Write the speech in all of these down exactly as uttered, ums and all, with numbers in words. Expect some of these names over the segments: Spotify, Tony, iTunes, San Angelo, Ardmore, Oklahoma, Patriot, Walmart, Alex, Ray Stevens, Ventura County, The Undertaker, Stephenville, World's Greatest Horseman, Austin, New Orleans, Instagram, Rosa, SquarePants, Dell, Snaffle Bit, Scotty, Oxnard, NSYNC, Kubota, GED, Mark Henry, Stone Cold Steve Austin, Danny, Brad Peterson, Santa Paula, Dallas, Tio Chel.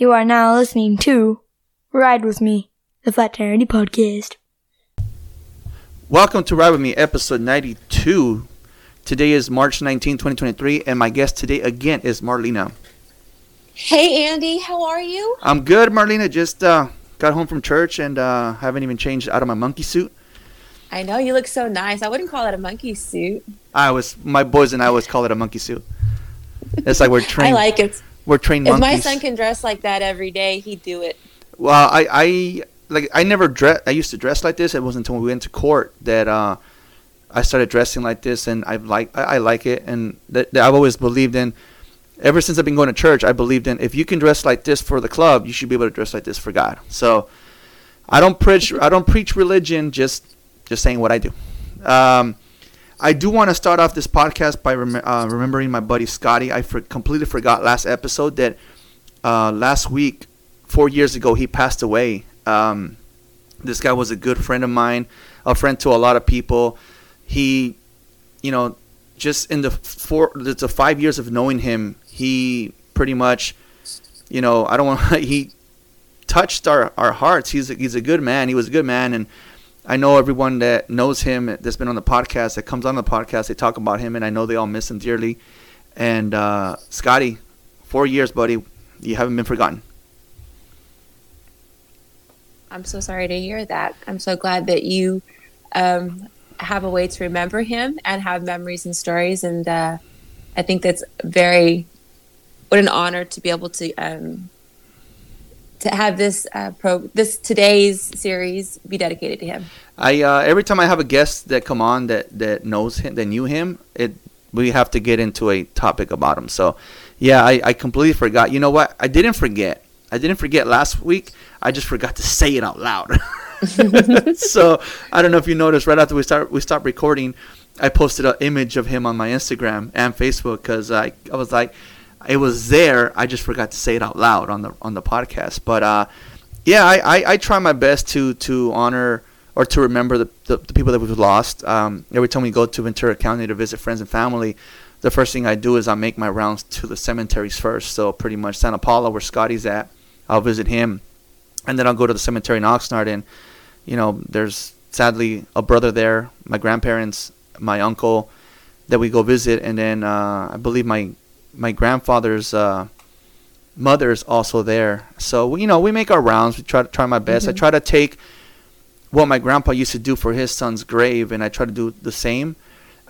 You are now listening to Ride With Me, the Flat Tire Andy Podcast. Welcome to Ride With Me, episode ninety-two. Today is March nineteenth, twenty twenty-three, and my guest today again is Marlena. Hey, Andy. How are you? I'm good, Marlena. Just uh, got home from church and uh, haven't even changed out of my monkey suit. I know. You look so nice. I wouldn't call it a monkey suit. I was, my boys and I always call it a monkey suit. It's like we're trained. I like it. We're trained monkeys. If my son can dress like that every day, he'd do it. Well, I, I like I never dress. I used to dress like this. It wasn't until we went to court that uh, I started dressing like this, and I like I, I like it, and that, that I've always believed in. Ever since I've been going to church, I believed in if you can dress like this for the club, you should be able to dress like this for God. So I don't preach. I don't preach religion. Just just saying what I do. Um, I do want to start off this podcast by rem- uh, remembering my buddy Scotty. I for- completely forgot last episode that uh, last week, four years ago, he passed away. Um, this guy was a good friend of mine, a friend to a lot of people. He, you know, just in the four, the five years of knowing him, he pretty much, you know, I don't want he touched our, our hearts. He's a, he's a good man. He was a good man, and I know everyone that knows him, that's been on the podcast, that comes on the podcast, they talk about him, and I know they all miss him dearly. And uh, Scotty, four years, buddy, you haven't been forgotten. I'm so sorry to hear that. I'm so glad that you um, have a way to remember him and have memories and stories. And uh, I think that's very, what an honor to be able to um to have this uh, pro this today's series be dedicated to him. I uh, every time I have a guest that come on that, that knows him, that knew him, it we have to get into a topic about him. So, yeah, I, I completely forgot. You know what? I didn't forget. I didn't forget last week. I just forgot to say it out loud. So I don't know if you noticed. Right after we start we stopped recording, I posted an image of him on my Instagram and Facebook because I I was like. It was there. I just forgot to say it out loud on the on the podcast. But uh, yeah, I, I, I try my best to, to honor or to remember the, the, the people that we've lost. Um, every time we go to Ventura County to visit friends and family, the first thing I do is I make my rounds to the cemeteries first. So pretty much Santa Paula, where Scotty's at, I'll visit him, and then I'll go to the cemetery in Oxnard. And you know, there's sadly a brother there, my grandparents, my uncle, that we go visit, and then uh, I believe my My grandfather's uh, mother is also there. So, you know, we make our rounds. We try to try my best. Mm-hmm. I try to take what my grandpa used to do for his son's grave, and I try to do the same.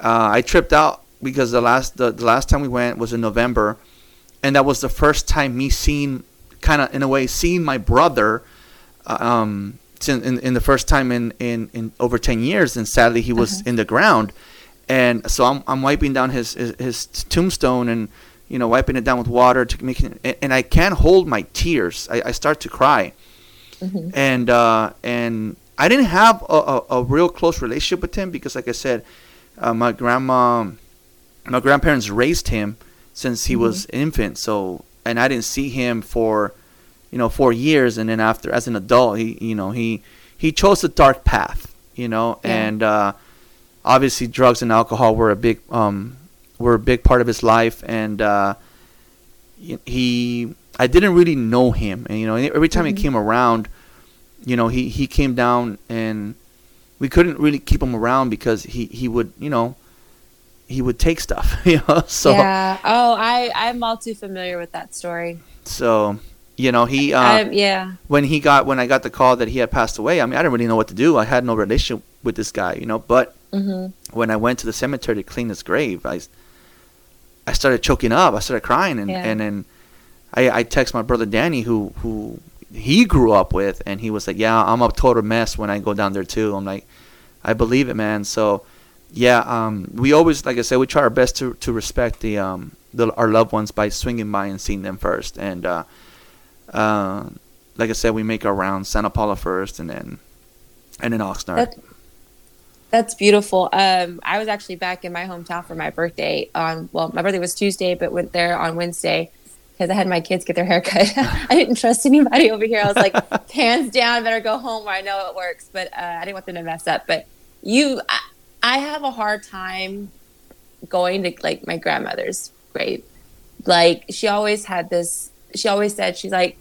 Uh, I tripped out because the last the, the last time we went was in November, and that was the first time me seeing, kind of in a way, seeing my brother um, in, in, in the first time in, in, in over ten years. And sadly, he was okay. In the ground. And so I'm I'm wiping down his, his, his tombstone and, you know, wiping it down with water to make it, and I can't hold my tears. I, I start to cry. Mm-hmm. And uh, and I didn't have a, a, a real close relationship with him because, like I said, uh, my grandma, my grandparents raised him since he mm-hmm. was an infant. So, and I didn't see him for, you know, four years. And then after, as an adult, he, you know, he, he chose a dark path, you know, yeah. and uh, obviously drugs and alcohol were a big um were a big part of his life, and uh, he I didn't really know him, and you know every time mm-hmm. he came around, you know he, he came down, and we couldn't really keep him around because he, he would you know he would take stuff, you know so yeah oh I I'm all too familiar with that story. So you know he uh, I, yeah when he got when I got the call that he had passed away, I mean I didn't really know what to do. I had no relationship with this guy, you know but mm-hmm. when I went to the cemetery to clean his grave, I I started choking up. I started crying, and, yeah. and then I, I text my brother Danny, who who he grew up with, and he was like, "Yeah, I'm a total mess when I go down there too." I'm like, "I believe it, man." So, yeah, um, we always, like I said, we try our best to, to respect the um the, our loved ones by swinging by and seeing them first, and uh, uh, like I said, we make our rounds, Santa Paula first, and then and then Oxnard. That's- That's beautiful. Um, I was actually back in my hometown for my birthday. On well, my birthday was Tuesday, but went there on Wednesday because I had my kids get their hair cut. I didn't trust anybody over here. I was like, hands down, better go home where I know it works. But uh, I didn't want them to mess up. But you, I, I have a hard time going to like my grandmother's grave. Like she always had this. She always said she's like,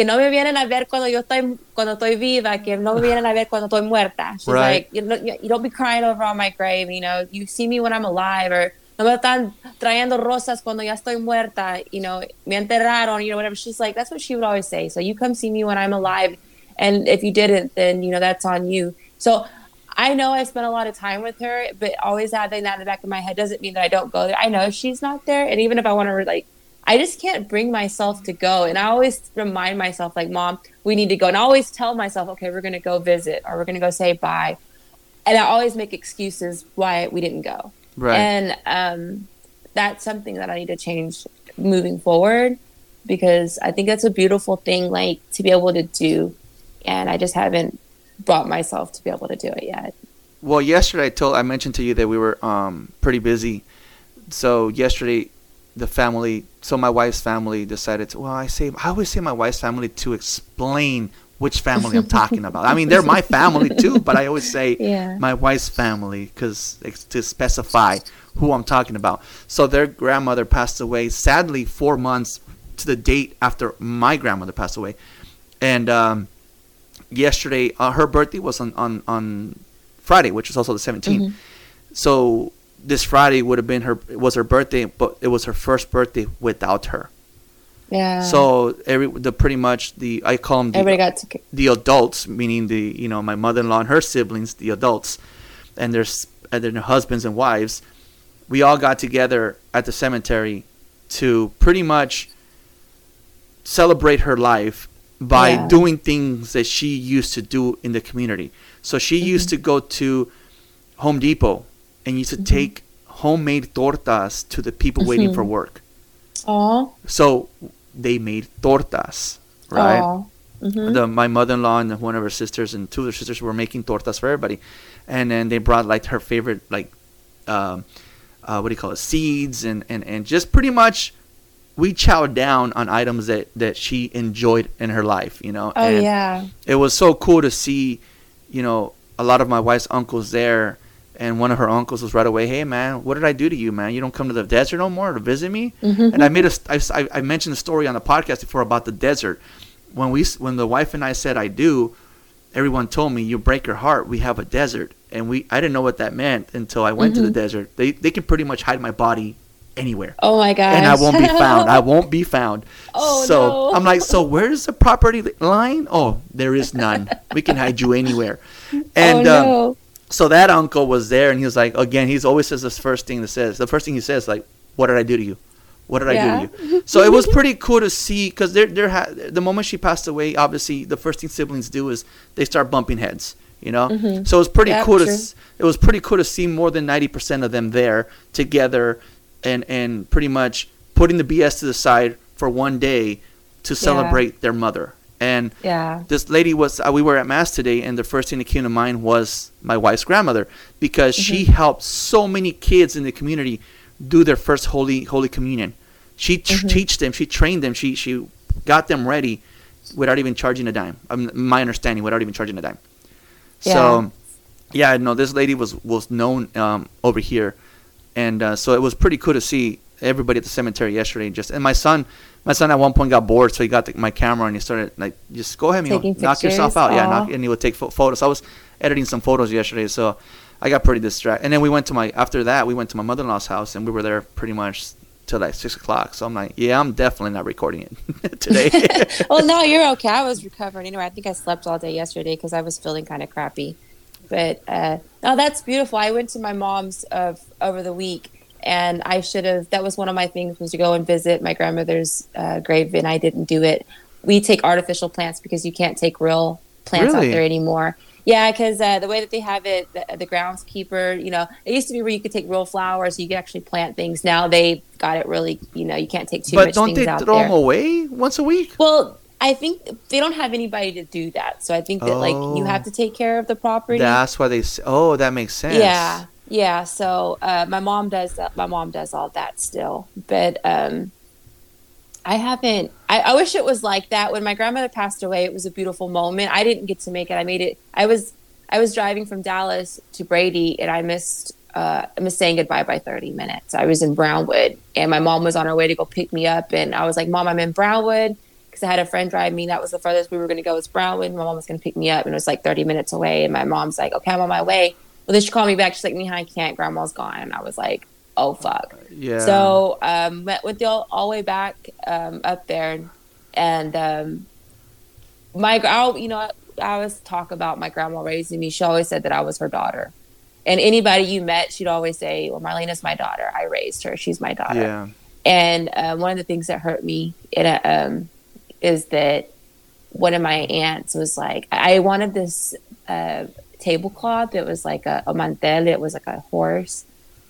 que no me vienen a ver cuando yo estoy, cuando estoy viva, que no me vienen a ver cuando estoy muerta. She's right. Like, you don't, you don't be crying over on my grave, you know, you see me when I'm alive, or no me están trayendo rosas cuando ya estoy muerta, you know, me enterraron, you know, whatever. She's like, that's what she would always say. So you come see me when I'm alive, and if you didn't, then, you know, that's on you. So I know I spent a lot of time with her, but always having that in the back of my head doesn't mean that I don't go there. I know she's not there, and even if I want to, like, I just can't bring myself to go. And I always remind myself, like, Mom, we need to go. And I always tell myself, okay, we're going to go visit, or we're going to go say bye. And I always make excuses why we didn't go. Right. And um, that's something that I need to change moving forward, because I think that's a beautiful thing, like, to be able to do. And I just haven't brought myself to be able to do it yet. Well, yesterday I told, I mentioned to you that we were um, pretty busy. So yesterday the family, so my wife's family decided to, well, I say, I always say my wife's family to explain which family I'm talking about. I mean, they're my family too, but I always say yeah. my wife's family, because to specify who I'm talking about. So their grandmother passed away, sadly, four months to the date after my grandmother passed away. And um, yesterday, uh, her birthday was on, on, on Friday, which was also the seventeenth. Mm-hmm. So this Friday would have been her, was her birthday, but it was her first birthday without her. Yeah. So every the pretty much the I call them the, everybody got to... the adults, meaning the you know my mother-in-law and her siblings, the adults, and their and their husbands and wives. We all got together at the cemetery to pretty much celebrate her life by yeah. doing things that she used to do in the community. So she mm-hmm. used to go to Home Depot and used to mm-hmm. take homemade tortas to the people mm-hmm. waiting for work. Oh. So they made tortas, right? Mm-hmm. The, my mother-in-law and one of her sisters and two of her sisters were making tortas for everybody. And then they brought like her favorite, like, um, uh, what do you call it? Seeds and, and, and just pretty much we chowed down on items that, that she enjoyed in her life, you know? Oh, and yeah. It was so cool to see, you know, a lot of my wife's uncles there. And one of her uncles was right away, hey, man, what did I do to you, man? You don't come to the desert no more to visit me? Mm-hmm. And I made a, I, I mentioned the story on the podcast before about the desert. When we, when the wife and I said I do, everyone told me, you break your heart, we have a desert. And we I didn't know what that meant until I went mm-hmm. to the desert. They they can pretty much hide my body anywhere. Oh, my gosh. And I won't be found. I won't be found. Oh, so no. I'm like, so where's the property line? Oh, there is none. We can hide you anywhere. And oh, no. Um, so that uncle was there, and he was like, again, he's always says this first thing that says, the first thing he says, like, what did I do to you? What did yeah. I do to you? So it was pretty cool to see, because they're, they're ha- the moment she passed away, obviously, the first thing siblings do is they start bumping heads, you know? Mm-hmm. So it was pretty yeah, cool to, sure. it was pretty cool to see more than ninety percent of them there together and, and pretty much putting the B S to the side for one day to celebrate yeah. their mother. And yeah. this lady was, uh, we were at mass today, and the first thing that came to mind was my wife's grandmother, because mm-hmm. she helped so many kids in the community do their first Holy Holy Communion. She tr- mm-hmm. teach them, she trained them, she she got them ready without even charging a dime. Um, my understanding, without even charging a dime. Yeah. So, yeah, no, this lady was, was known um, over here. And uh, so it was pretty cool to see everybody at the cemetery yesterday. And just and my son... My son at one point got bored, so he got the, my camera and he started like, just go ahead, and you know, knock yourself out, Aww. yeah, knock, and he would take fo- photos. I was editing some photos yesterday, so I got pretty distracted. And then we went to my after that, we went to my mother-in-law's house, and we were there pretty much till like six o'clock. So I'm like, yeah, I'm definitely not recording it today. Well, no, you're okay. I was recovering anyway. I think I slept all day yesterday because I was feeling kind of crappy. But uh, no, that's beautiful. I went to my mom's uh, over the week. And I should have, that was one of my things, was to go and visit my grandmother's uh, grave, and I didn't do it. We take artificial plants because you can't take real plants really? out there anymore. Yeah, because uh, the way that they have it, the, the groundskeeper, you know, it used to be where you could take real flowers, you could actually plant things. Now they got it really, you know, you can't take too but much things out there. But don't they throw them away once a week? Well, I think they don't have anybody to do that. So I think that, oh, like, you have to take care of the property. That's why they, oh, that makes sense. Yeah. Yeah, so uh, my mom does that. My mom does all that still, but um, I haven't. I, I wish it was like that. When my grandmother passed away, it was a beautiful moment. I didn't get to make it. I made it. I was I was driving from Dallas to Brady, and I missed uh, I missed saying goodbye by thirty minutes. I was in Brownwood, and my mom was on her way to go pick me up, and I was like, "Mom, I'm in Brownwood." because I had a friend drive me. That was the furthest we were going to go, was Brownwood. My mom was going to pick me up, and it was like thirty minutes away. And my mom's like, okay, I'm on my way. Well, then she called me back. She's like, Neha, I can't. Grandma's gone. And I was like, oh, fuck. Yeah. So um, went with y'all all the way back um, up there. And um, my, I, you know, I, I always talk about my grandma raising me. She always said that I was her daughter. And anybody you met, she'd always say, well, Marlena's my daughter. I raised her. She's my daughter. Yeah. And uh, one of the things that hurt me it, uh, um, is that one of my aunts was like, I wanted this uh, tablecloth. It was like a, a mantel. It was like a horse.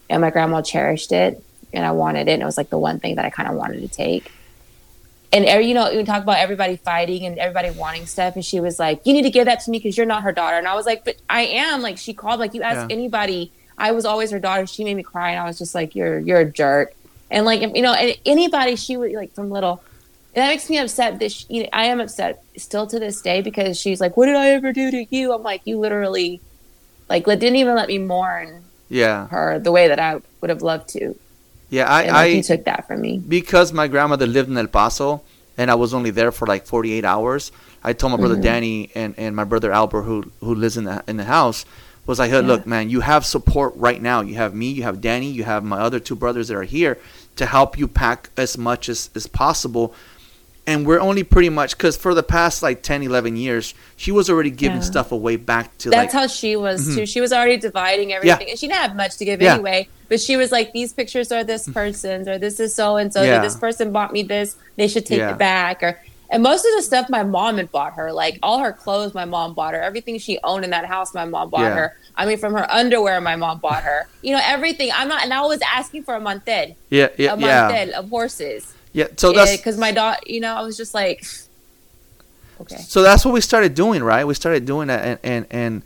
And my grandma cherished it. And I wanted it. And it was like the one thing that I kind of wanted to take. And, every, you know, we talk about everybody fighting and everybody wanting stuff. And she was like, you need to give that to me because you're not her daughter. And I was like, but I am. Like, she called. Like, you ask yeah. anybody. I was always her daughter. She made me cry. And I was just like, you're you're a jerk. And, like, you know, and anybody she would, like, from little. And that makes me upset. That she, you know, I am upset still to this day because she's like, what did I ever do to you? I'm like, you literally, like, didn't even let me mourn yeah. her the way that I would have loved to. Yeah, I, and, like, I you took that from me. Because my grandmother lived in El Paso and I was only there for like forty-eight hours. I told my brother mm-hmm. Danny and, and my brother Albert, who who lives in the in the house, was like, hey, yeah. look, man, you have support right now. You have me, you have Danny, you have my other two brothers that are here to help you pack as much as, as possible. And we're only pretty much, because for the past like ten, eleven years, she was already giving yeah. stuff away back to That's like. That's how she was mm-hmm. too. She was already dividing everything. Yeah. And she didn't have much to give yeah. anyway. But she was like, these pictures are this person's, or this is so-and-so, yeah. or this person bought me this, they should take yeah. it back. Or And most of the stuff my mom had bought her, like all her clothes my mom bought her, everything she owned in that house my mom bought yeah. her. I mean, from her underwear my mom bought her. You know, everything. I'm not, and I was asking for a mantel. Yeah, yeah, A mantel yeah. of horses. Yeah, so that's because my daughter, you know, I was just like, okay. So that's what we started doing, right? We started doing that, and, and, and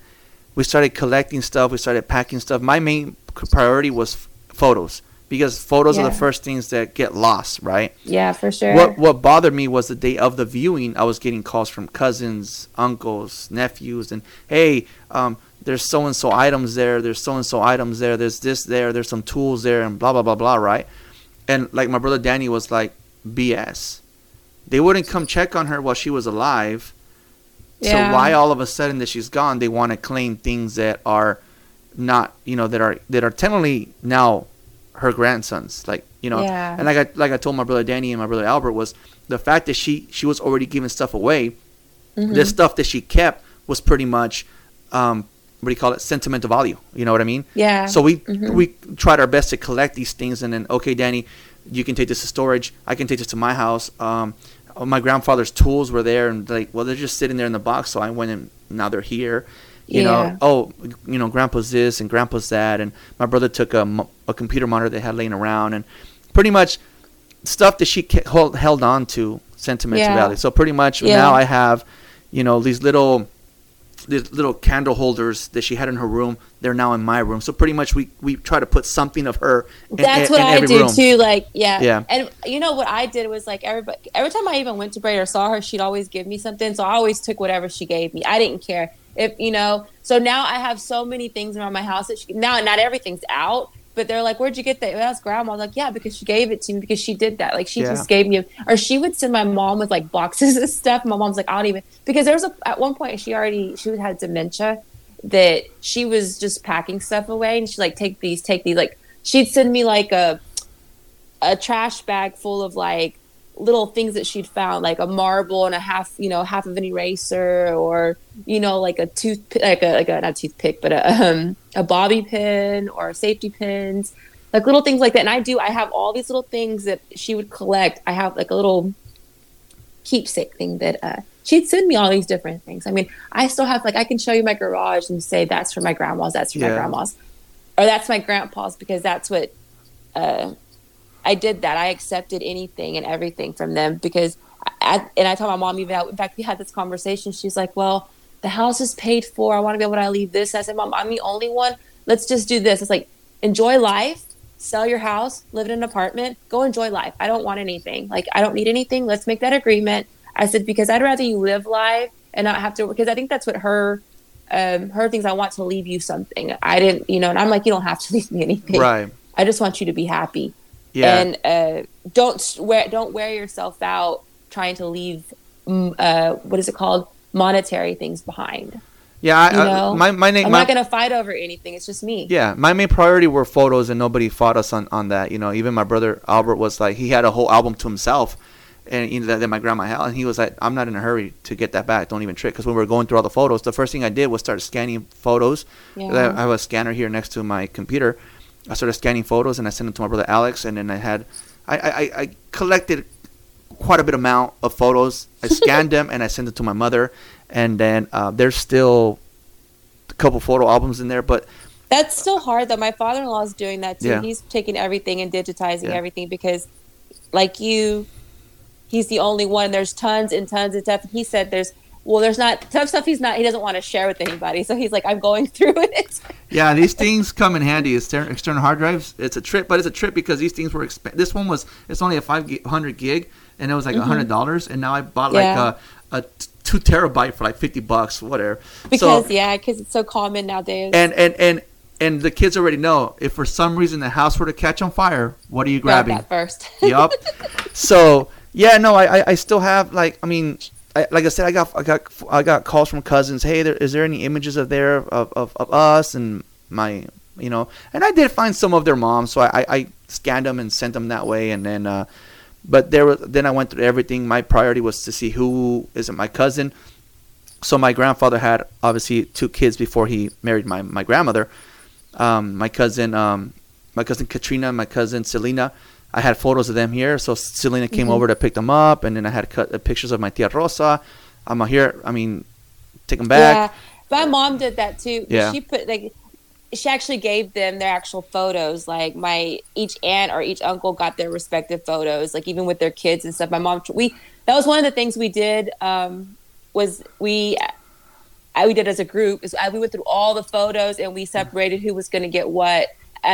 we started collecting stuff. We started packing stuff. My main priority was f- photos because photos yeah. are the first things that get lost, right? Yeah, for sure. What What bothered me was the day of the viewing, I was getting calls from cousins, uncles, nephews, and hey, um, there's so and so items there. There's so and so items there. There's this there. There's some tools there, and blah blah blah blah, right? And like my brother Danny was like, B S. They wouldn't come check on her while she was alive. Yeah. So why all of a sudden that she's gone, they want to claim things that are not, you know, that are that are technically now her grandsons. Like, you know, yeah. and like I like I told my brother Danny and my brother Albert was the fact that she she was already giving stuff away. Mm-hmm. This stuff that she kept was pretty much um what do you call it, sentimental value, you know what I mean? Yeah. So we mm-hmm. we tried our best to collect these things, and then, okay, Danny, you can take this to storage, I can take this to my house. Um my grandfather's tools were there, and like, well, they're just sitting there in the box, so I went and now they're here, you yeah. know. Oh, you know, grandpa's this and grandpa's that, and my brother took a, a computer monitor they had laying around, and pretty much stuff that she held, held on to, sentimental yeah. value. So pretty much yeah. now I have, you know, these little these little candle holders that she had in her room, they're now in my room. So pretty much we, we try to put something of her in, That's in, in every room. That's what I do too. Like, yeah. yeah. And you know what I did was like, everybody, every time I even went to Brady or saw her, she'd always give me something. So I always took whatever she gave me. I didn't care if, you know, so now I have so many things around my house that she, now not everything's out, but they're like, where'd you get that? Well, that's grandma. I was like, yeah, because she gave it to me, because she did that. Like, she yeah. just gave me, a, or she would send my mom with like boxes of stuff. My mom's like, I don't even, because there was a, at one point she already, she had dementia, that she was just packing stuff away, and she's like, take these, take these. Like, she'd send me like a, a trash bag full of like little things that she'd found, like a marble and a half, you know, half of an eraser, or, you know, like a toothpick, like a, like a, not toothpick, but a, um, a bobby pin or safety pins, like little things like that. And I do, I have all these little things that she would collect. I have like a little keepsake thing that, uh, she'd send me all these different things. I mean, I still have, like, I can show you my garage and say, that's for my grandma's, that's for yeah. my grandma's, or that's my grandpa's, because that's what, uh, I did that. I accepted anything and everything from them, because I, and I told my mom, even, in fact, we had this conversation. She's like, well, the house is paid for. I want to be able to leave this. I said, Mom, I'm the only one. Let's just do this. It's like, enjoy life, sell your house, live in an apartment, go enjoy life. I don't want anything. Like, I don't need anything. Let's make that agreement. I said, because I'd rather you live life and not have to, because I think that's what her, um, her things, I want to leave you something. I didn't, you know, and I'm like, you don't have to leave me anything. Right. I just want you to be happy. Yeah. And uh, don't wear don't wear yourself out trying to leave, uh, what is it called? monetary things behind. Yeah, I, you know? I, my my name. I'm my, not gonna fight over anything. It's just me. Yeah, my main priority were photos, and nobody fought us on, on that. You know, even my brother Albert was like, he had a whole album to himself, and you know that, that my grandma had, and he was like, I'm not in a hurry to get that back. Don't even trick. Because when we were going through all the photos, the first thing I did was start scanning photos. Yeah. I have a scanner here next to my computer. I started scanning photos, and I sent them to my brother Alex, and then I had, I I, I collected quite a bit amount of photos. I scanned them and I sent it to my mother. And then uh, there's still a couple photo albums in there, but that's still hard. Though my father-in-law is doing that too. Yeah. He's taking everything and digitizing yeah. everything because, like you, he's the only one. There's tons and tons of stuff. He said there's well, there's not tough stuff. He's not. He doesn't want to share with anybody. So he's like, I'm going through it. Yeah, these things come in handy. External, external hard drives. It's a trip, but it's a trip because these things were exp- This one was. It's only a five hundred gig, and it was like a hundred dollars. Mm-hmm. And now I bought like yeah. a. a two terabyte for like fifty bucks, whatever. Because so, yeah, because it's so common nowadays. And, and and and the kids already know if for some reason the house were to catch on fire, what are you grabbing? Grab that first. Yup. So yeah, no, I I still have like I mean, I, like I said, I got I got I got calls from cousins. Hey, there, is there any images of there of, of, of us and my you know? And I did find some of their moms, so I I scanned them and sent them that way, and then. uh But there was, then I went through everything. My priority was to see who isn't my cousin. So my grandfather had obviously two kids before he married my, my grandmother. Um, my cousin, um, my cousin Katrina, my cousin Selena. I had photos of them here. So Selena came mm-hmm. over to pick them up, and then I had cut, pictures of my tia Rosa. I'm here. I mean, take them back. Yeah, my mom did that too. Yeah. She put like. She actually gave them their actual photos. Like my each aunt or each uncle got their respective photos, like even with their kids and stuff. My mom, we that was one of the things we did um, was we I, we did as a group is I, we went through all the photos and we separated who was going to get what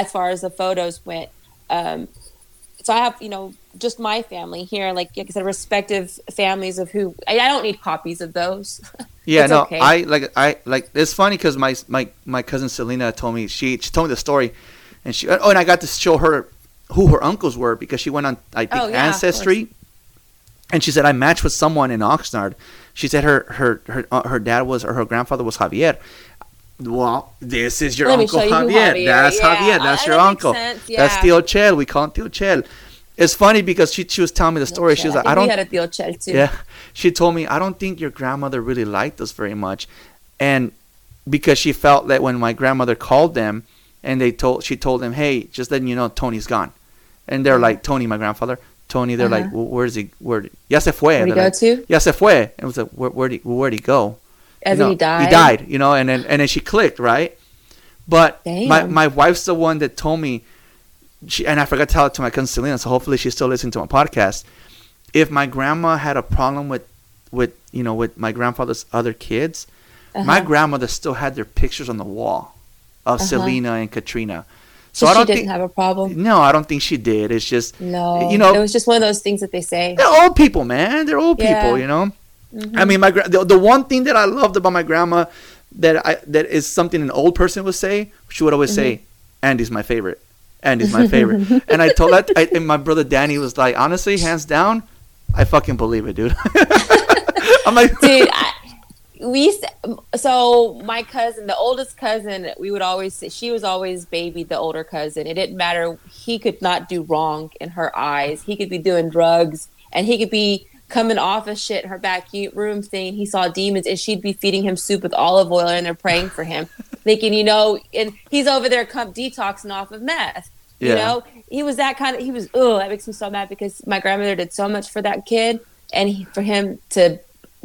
as far as the photos went. Um, so I have you know just my family here, like, like I said, respective families of who I, I don't need copies of those. Yeah, it's no, okay. I like I like. It's funny because my my my cousin Selena told me she she told me the story, and she oh and I got to show her who her uncles were because she went on I think oh, yeah, Ancestry, and she said I matched with someone in Oxnard. She said her her her uh, her dad was or her grandfather was Javier. Well, this is your Let uncle you Javier. Javier. That's yeah. Javier. That's uh, your that uncle. Yeah. That's Tio Chel. We call him Tio Chel. It's funny because she she was telling me the story. She was like, I, I don't. We had a Tio Chel too. Yeah. She told me, I don't think your grandmother really liked us very much. And because she felt that when my grandmother called them and they told, she told them, hey, just letting you know, Tony's gone. And they're like, Tony, my grandfather, Tony, they're uh-huh. like, well, where's he? Where? Ya se fue. Where'd he go like, to? Ya se fue. And it was like, where, where'd, he, where'd he go? As you know, he died. He died, you know, and then, and then she clicked, right? But my, my wife's the one that told me, she, and I forgot to tell it to my cousin Selena, so hopefully she's still listening to my podcast. If my grandma had a problem with, with you know, with my grandfather's other kids, uh-huh. my grandmother still had their pictures on the wall of uh-huh. Selena and Katrina. So, so I don't she didn't think, have a problem? No, I don't think she did. It's just, no, you know. It was just one of those things that they say. They're old people, man. They're old yeah. people, you know. Mm-hmm. I mean, my the, the one thing that I loved about my grandma that I that is something an old person would say, she would always mm-hmm. say, Andy's my favorite. Andy's my favorite. And I told that, I, and my brother Danny was like, honestly, hands down, I fucking believe it, dude. I'm like, dude, I, we so my cousin, the oldest cousin, we would always say she was always baby, the older cousin. It didn't matter. He could not do wrong in her eyes. He could be doing drugs and he could be coming off of shit in her back room saying he saw demons, and she'd be feeding him soup with olive oil and they're praying for him, thinking, you know, and he's over there come detoxing off of meth. You yeah. know, he was that kind of, he was, oh, that makes me so mad because my grandmother did so much for that kid, and he, for him to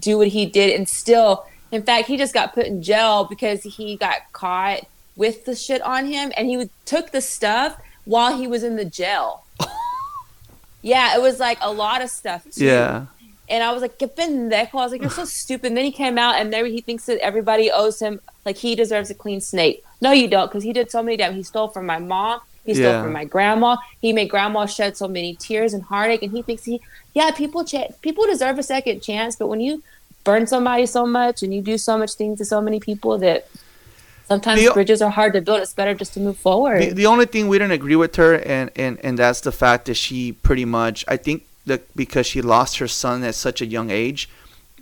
do what he did. And still, in fact, he just got put in jail because he got caught with the shit on him, and he would, took the stuff while he was in the jail. Yeah, it was like a lot of stuff too. Yeah. And I was like, "Qué pendejo." I was like, you're so stupid. And then he came out, and there he thinks that everybody owes him, like he deserves a clean snake. No, you don't, because he did so many damn. He stole from my mom. He stole yeah. from my grandma. He made grandma shed so many tears and heartache. And he thinks he, yeah, people ch- people deserve a second chance. But when you burn somebody so much and you do so much things to so many people, that sometimes the, bridges are hard to build. It's better just to move forward. The, the only thing we didn't agree with her, and, and, and that's the fact that she pretty much, I think the, because she lost her son at such a young age.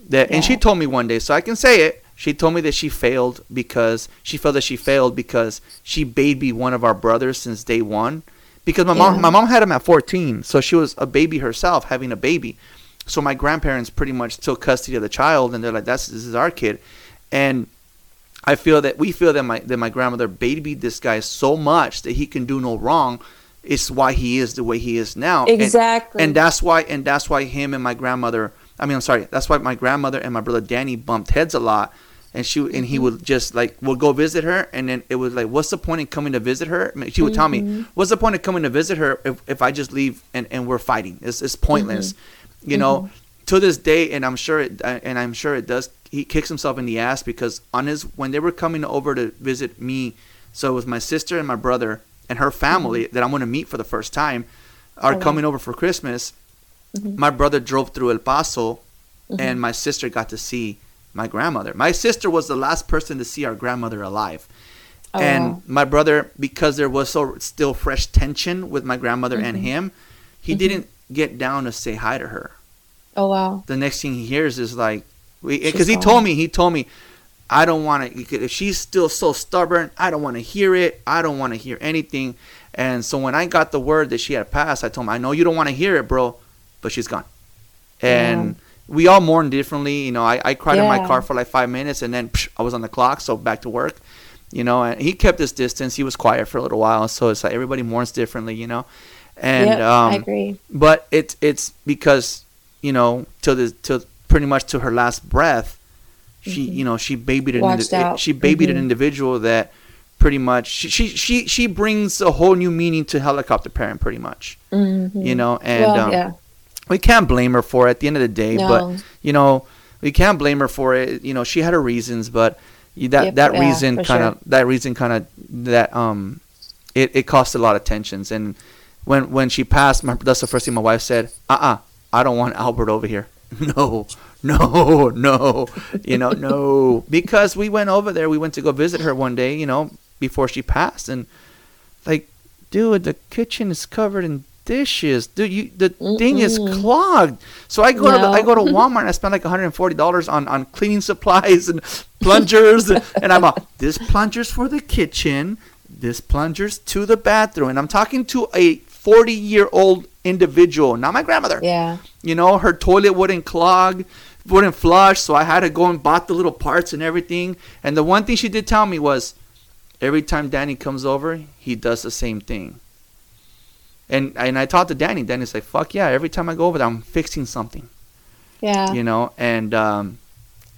That yeah. And she told me one day, so I can say it. She told me that she failed because she felt that she failed because she babied one of our brothers since day one. Because my yeah. mom, my mom had him at fourteen, so she was a baby herself, having a baby. So my grandparents pretty much took custody of the child, and they're like, "That's this is our kid." And I feel that we feel that my that my grandmother babied this guy so much that he can do no wrong. It's why he is the way he is now. Exactly. And, and that's why and that's why him and my grandmother. I mean, I'm sorry. That's why my grandmother and my brother Danny bumped heads a lot. And she and he would just like would go visit her, and then it was like, what's the point in coming to visit her? I mean, she would mm-hmm. tell me, what's the point of coming to visit her if, if I just leave and, and we're fighting? It's it's pointless, mm-hmm. you know. Mm-hmm. To this day, and I'm sure it and I'm sure it does. He kicks himself in the ass because on his when they were coming over to visit me, so it was my sister and my brother and her family that I'm going to meet for the first time are oh, coming wow. over for Christmas. Mm-hmm. My brother drove through El Paso, mm-hmm. and my sister got to see my grandmother. My sister was the last person to see our grandmother alive. Oh, and wow. my brother, because there was so still fresh tension with my grandmother mm-hmm. and him, he mm-hmm. didn't get down to say hi to her. Oh, wow. The next thing he hears is like, because he told me, he told me, I don't want to, if she's still so stubborn, I don't want to hear it. I don't want to hear anything. And so when I got the word that she had passed, I told him, I know you don't want to hear it, bro, but she's gone. And... Yeah. We all mourn differently, you know. I, I cried yeah. in my car for like five minutes, and then psh, I was on the clock, so back to work, you know. And he kept his distance. He was quiet for a little while, so it's like everybody mourns differently, you know. And yep, um, I agree. But it's it's because you know till the till pretty much to her last breath, mm-hmm. she you know she babied an indi- she babied mm-hmm. an individual that pretty much she, she she she brings a whole new meaning to helicopter parent, pretty much, mm-hmm. you know. And well, um, yeah. we can't blame her for it at the end of the day, no. but, you know, we can't blame her for it. You know, she had her reasons, but that, yep, that yeah, reason kind of, sure. that reason kind of, that, um, it, it caused a lot of tensions. And when, when she passed, my, that's the first thing my wife said, uh-uh, I don't want Albert over here. No, no, no, you know, no, because we went over there, we went to go visit her one day, you know, before she passed. And like, dude, the kitchen is covered in dishes, dude. You the Mm-mm. thing is clogged. So I go no. to the, I go to Walmart and I spend like one hundred forty dollars on on cleaning supplies and plungers, and, and I'm all, this plunger's for the kitchen, this plunger's to the bathroom, and I'm talking to a forty year old individual, not my grandmother. Yeah, you know, her toilet wouldn't clog, wouldn't flush, so I had to go and bought the little parts and everything. And the one thing she did tell me was, every time Danny comes over, he does the same thing. And and I talked to Danny. Danny's like, fuck yeah, every time I go over there, I'm fixing something. Yeah. You know, and um,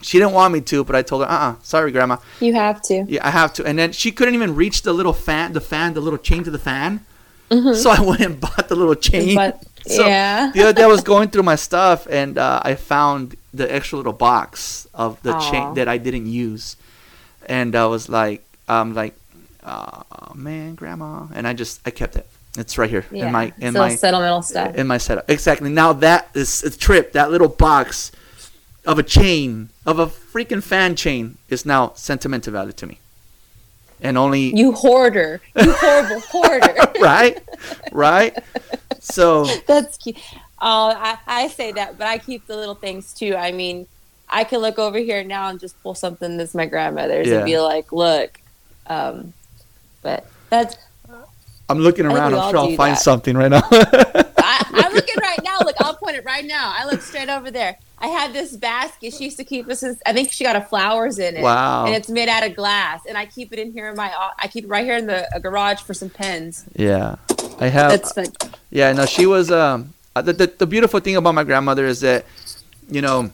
she didn't want me to, but I told her, uh-uh, sorry, Grandma. You have to. Yeah, I have to. And then she couldn't even reach the little fan, the fan, the little chain to the fan. Mm-hmm. So I went and bought the little chain. But, so yeah. the other day I was going through my stuff, and uh, I found the extra little box of the Aww. chain that I didn't use. And I was like, I'm like, oh, man, Grandma. And I just, I kept it. It's right here yeah. in my in so my settlemental stuff. In my setup, exactly. Now that is a trip. That little box of a chain of a freaking fan chain is now sentimental value to me, and only you hoarder, you horrible hoarder. Right, right. So that's cute. Oh, I, I say that, but I keep the little things too. I mean, I can look over here now and just pull something that's my grandmother's yeah. and be like, look, um, but that's. I'm looking around. I'm sure I'll find that. something right now. I, I'm looking right now. Look, I'll point it right now. I look straight over there. I had this basket. She used to keep this. I think she got a flowers in it. Wow. And it's made out of glass. And I keep it in here in my. I keep it right here in the garage for some pens. Yeah, I have. That's like, yeah, no, she was. Um, the, the the beautiful thing about my grandmother is that, you know,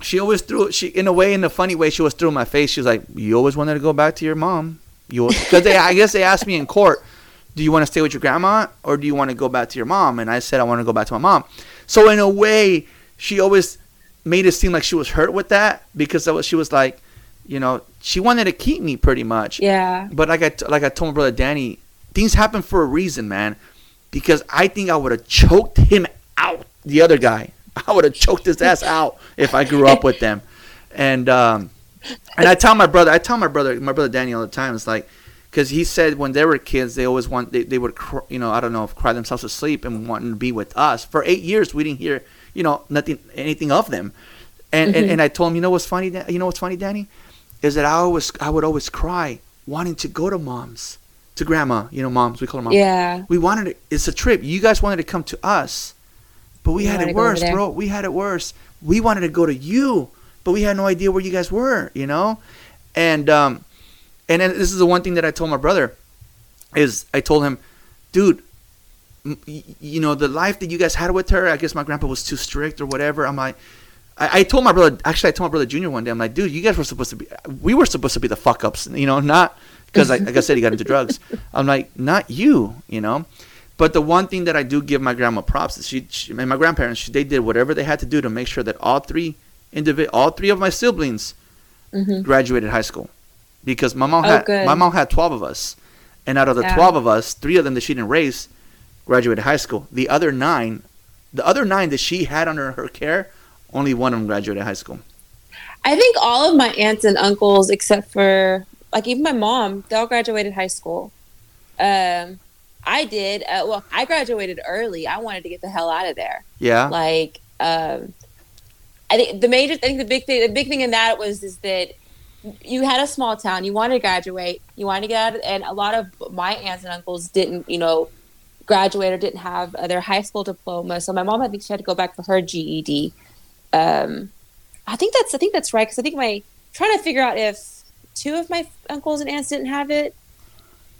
she always threw. She in a way, in a funny way, she was threw my face. She was like, "You always wanted to go back to your mom." You because they. I guess they asked me in court. Do you want to stay with your grandma or do you want to go back to your mom? And I said, I want to go back to my mom. So in a way, she always made it seem like she was hurt with that because that was, she was like, you know, she wanted to keep me pretty much. Yeah. But like I, like I told my brother Danny, things happen for a reason, man, because I think I would have choked him out, the other guy. I would have choked his ass out if I grew up with them. And um, and I tell my brother, I tell my brother, my brother Danny all the time, it's like, Because he said when they were kids, they always want they, they would cry, you know I don't know cry themselves to sleep and wanting to be with us. For eight years, we didn't hear you know nothing anything of them. And mm-hmm. and, and I told him, you know what's funny, you know what's funny, Danny, is that I always I would always cry wanting to go to mom's, to grandma, you know moms we call her mom. Yeah. We wanted to, it's a trip. You guys wanted to come to us, but we you had it worse, bro. We had it worse. We wanted to go to you, but we had no idea where you guys were, you know, and um. And then this is the one thing that I told my brother is I told him, dude, you know, the life that you guys had with her, I guess my grandpa was too strict or whatever. I'm like, I, I told my brother, actually, I told my brother Junior one day, I'm like, dude, you guys were supposed to be, we were supposed to be the fuck ups, you know, not because like, like I said, he got into drugs. I'm like, not you, you know. But the one thing that I do give my grandma props is she, she and my grandparents, she, they did whatever they had to do to make sure that all three individ, all three of my siblings mm-hmm. graduated high school. Because my mom, oh, had, my mom had twelve of us. And out of the yeah. twelve of us, three of them that she didn't raise graduated high school. The other nine, the other nine that she had under her care, only one of them graduated high school. I think all of my aunts and uncles, except for, like, even my mom, they all graduated high school. Um, I did. Uh, well, I graduated early. I wanted to get the hell out of there. Yeah. Like, um, I think the major, I think the big thing, the big thing in that was is that you had a small town. You wanted to graduate. You wanted to get out of, and a lot of my aunts and uncles didn't, you know, graduate or didn't have their high school diploma. So my mom, I think she had to go back for her G E D. Um, I think that's, I think that's right. Cause I think my, I'm trying to figure out if two of my uncles and aunts didn't have it,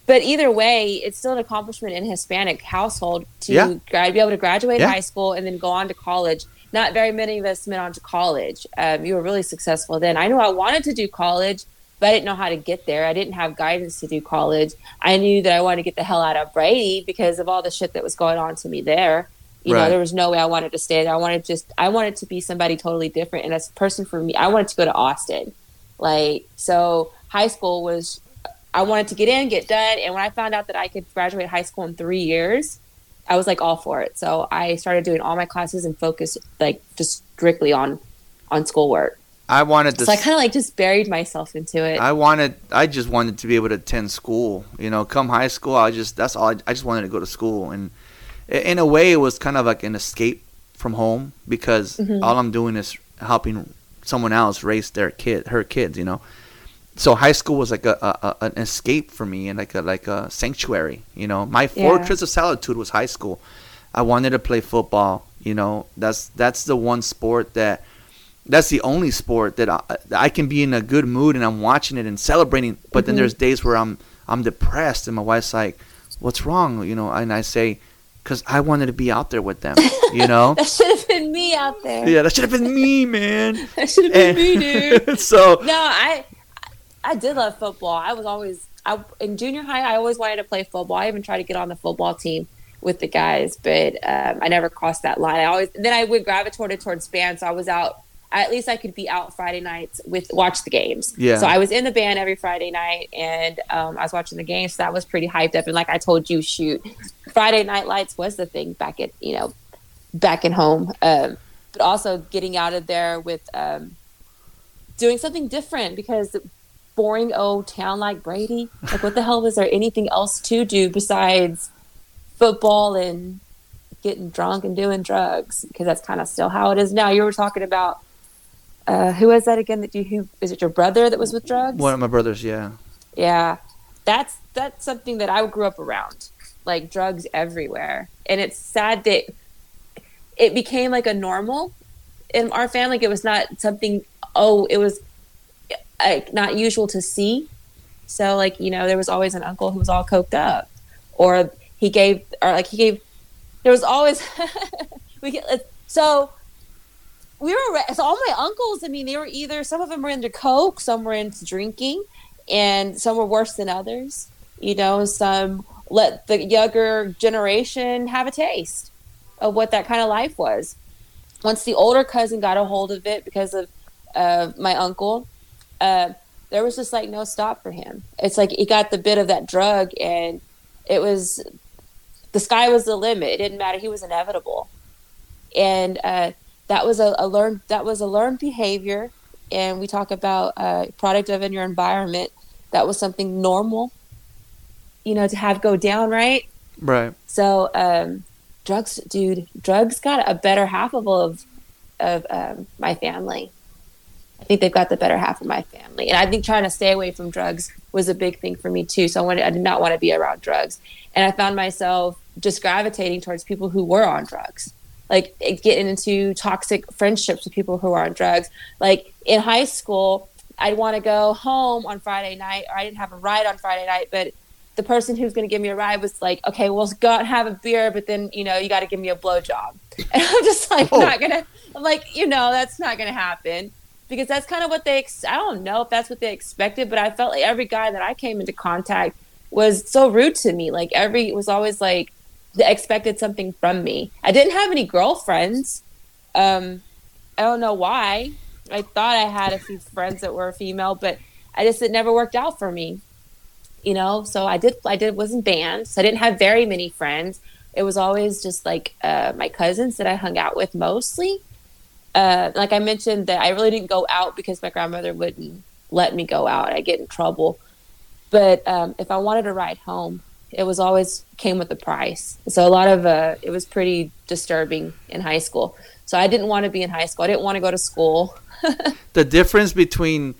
but either way, it's still an accomplishment in a Hispanic household to yeah. grad, be able to graduate yeah. high school and then go on to college. Not very many of us went on to college. Um, you were really successful then. I knew I wanted to do college, but I didn't know how to get there. I didn't have guidance to do college. I knew that I wanted to get the hell out of Brady because of all the shit that was going on to me there. You right. know, there was no way I wanted to stay there. I wanted just, I wanted to be somebody totally different. And as a person for me, I wanted to go to Austin. Like, so high school was, I wanted to get in, get done. And when I found out that I could graduate high school in three years, I was like all for it. So I started doing all my classes and focused like just strictly on, on schoolwork. I wanted to. So I kind of like just buried myself into it. I wanted, I just wanted to be able to attend school, you know, come high school. I just, that's all I, I just wanted to go to school. And in a way it was kind of like an escape from home because mm-hmm. all I'm doing is helping someone else raise their kid, her kids, you know? So high school was like a, a, an escape for me and like a like a sanctuary, you know. My fortress yeah. of solitude was high school. I wanted to play football, you know. That's that's the one sport that that's the only sport that I, I can be in a good mood and I'm watching it and celebrating. But mm-hmm. then there's days where I'm I'm depressed and my wife's like, "What's wrong?" You know, and I say, "Cause I wanted to be out there with them, you know." That should have been me out there. Yeah, that should have been me, man. That should have been and, me, dude. So no, I. I did love football. I was always I, in junior high. I always wanted to play football. I even tried to get on the football team with the guys, but um, I never crossed that line. I always then I would gravitate towards band, so I was out. At least I could be out Friday nights with watch the games. Yeah. So I was in the band every Friday night, and um, I was watching the games. So that was pretty hyped up. And like I told you, shoot, Friday Night Lights was the thing back at you know back at home. Um, but also getting out of there with um, doing something different because. Boring old town like Brady. Like, what the hell was there anything else to do besides football and getting drunk and doing drugs? Because that's kind of still how it is now. You were talking about uh, who was that again? That you who is it your brother that was with drugs? One of my brothers, yeah. Yeah, that's that's something that I grew up around, like drugs everywhere, and it's sad that it became like a normal in our family. Like, it was not something. Oh, it was. Like not usual to see. So like, you know, there was always an uncle who was all coked up or he gave, or like he gave, there was always, we get, so we were, so all my uncles, I mean, they were either, some of them were into coke, some were into drinking and some were worse than others, you know, some let the younger generation have a taste of what that kind of life was. Once the older cousin got a hold of it because of uh, my uncle, Uh, there was just like no stop for him. It's like he got the bit of that drug and it was, the sky was the limit. It didn't matter. He was inevitable. And uh, that was a, a learned, that was a learned behavior. And we talk about uh, product of in your environment. That was something normal you know, to have go down, right? Right. So um, drugs, dude, drugs got a better half of of, of um, my family. I think they've got the better half of my family. And I think trying to stay away from drugs was a big thing for me too. So I wanted, I did not want to be around drugs. And I found myself just gravitating towards people who were on drugs, like getting into toxic friendships with people who are on drugs. Like in high school, I'd want to go home on Friday night, or I didn't have a ride on Friday night, but the person who's going to give me a ride was like, okay, well, go out and have a beer, but then, you know, you got to give me a blowjob. And I'm just like, oh. not going to, I'm like, you know, that's not going to happen. Because that's kind of what they, ex- I don't know if that's what they expected, but I felt like every guy that I came into contact was so rude to me. Like every, it was always like, they expected something from me. I didn't have any girlfriends. Um, I don't know why. I thought I had a few friends that were female, but I just, it never worked out for me. You know, so I did, I did, wasn't banned. So I didn't have very many friends. It was always just like uh, my cousins that I hung out with mostly. Uh, like I mentioned that I really didn't go out because my grandmother wouldn't let me go out. I'd get in trouble. But um, if I wanted to ride home, it was always came with a price. So a lot of, uh, it was pretty disturbing in high school. So I didn't want to be in high school. I didn't want to go to school. The difference between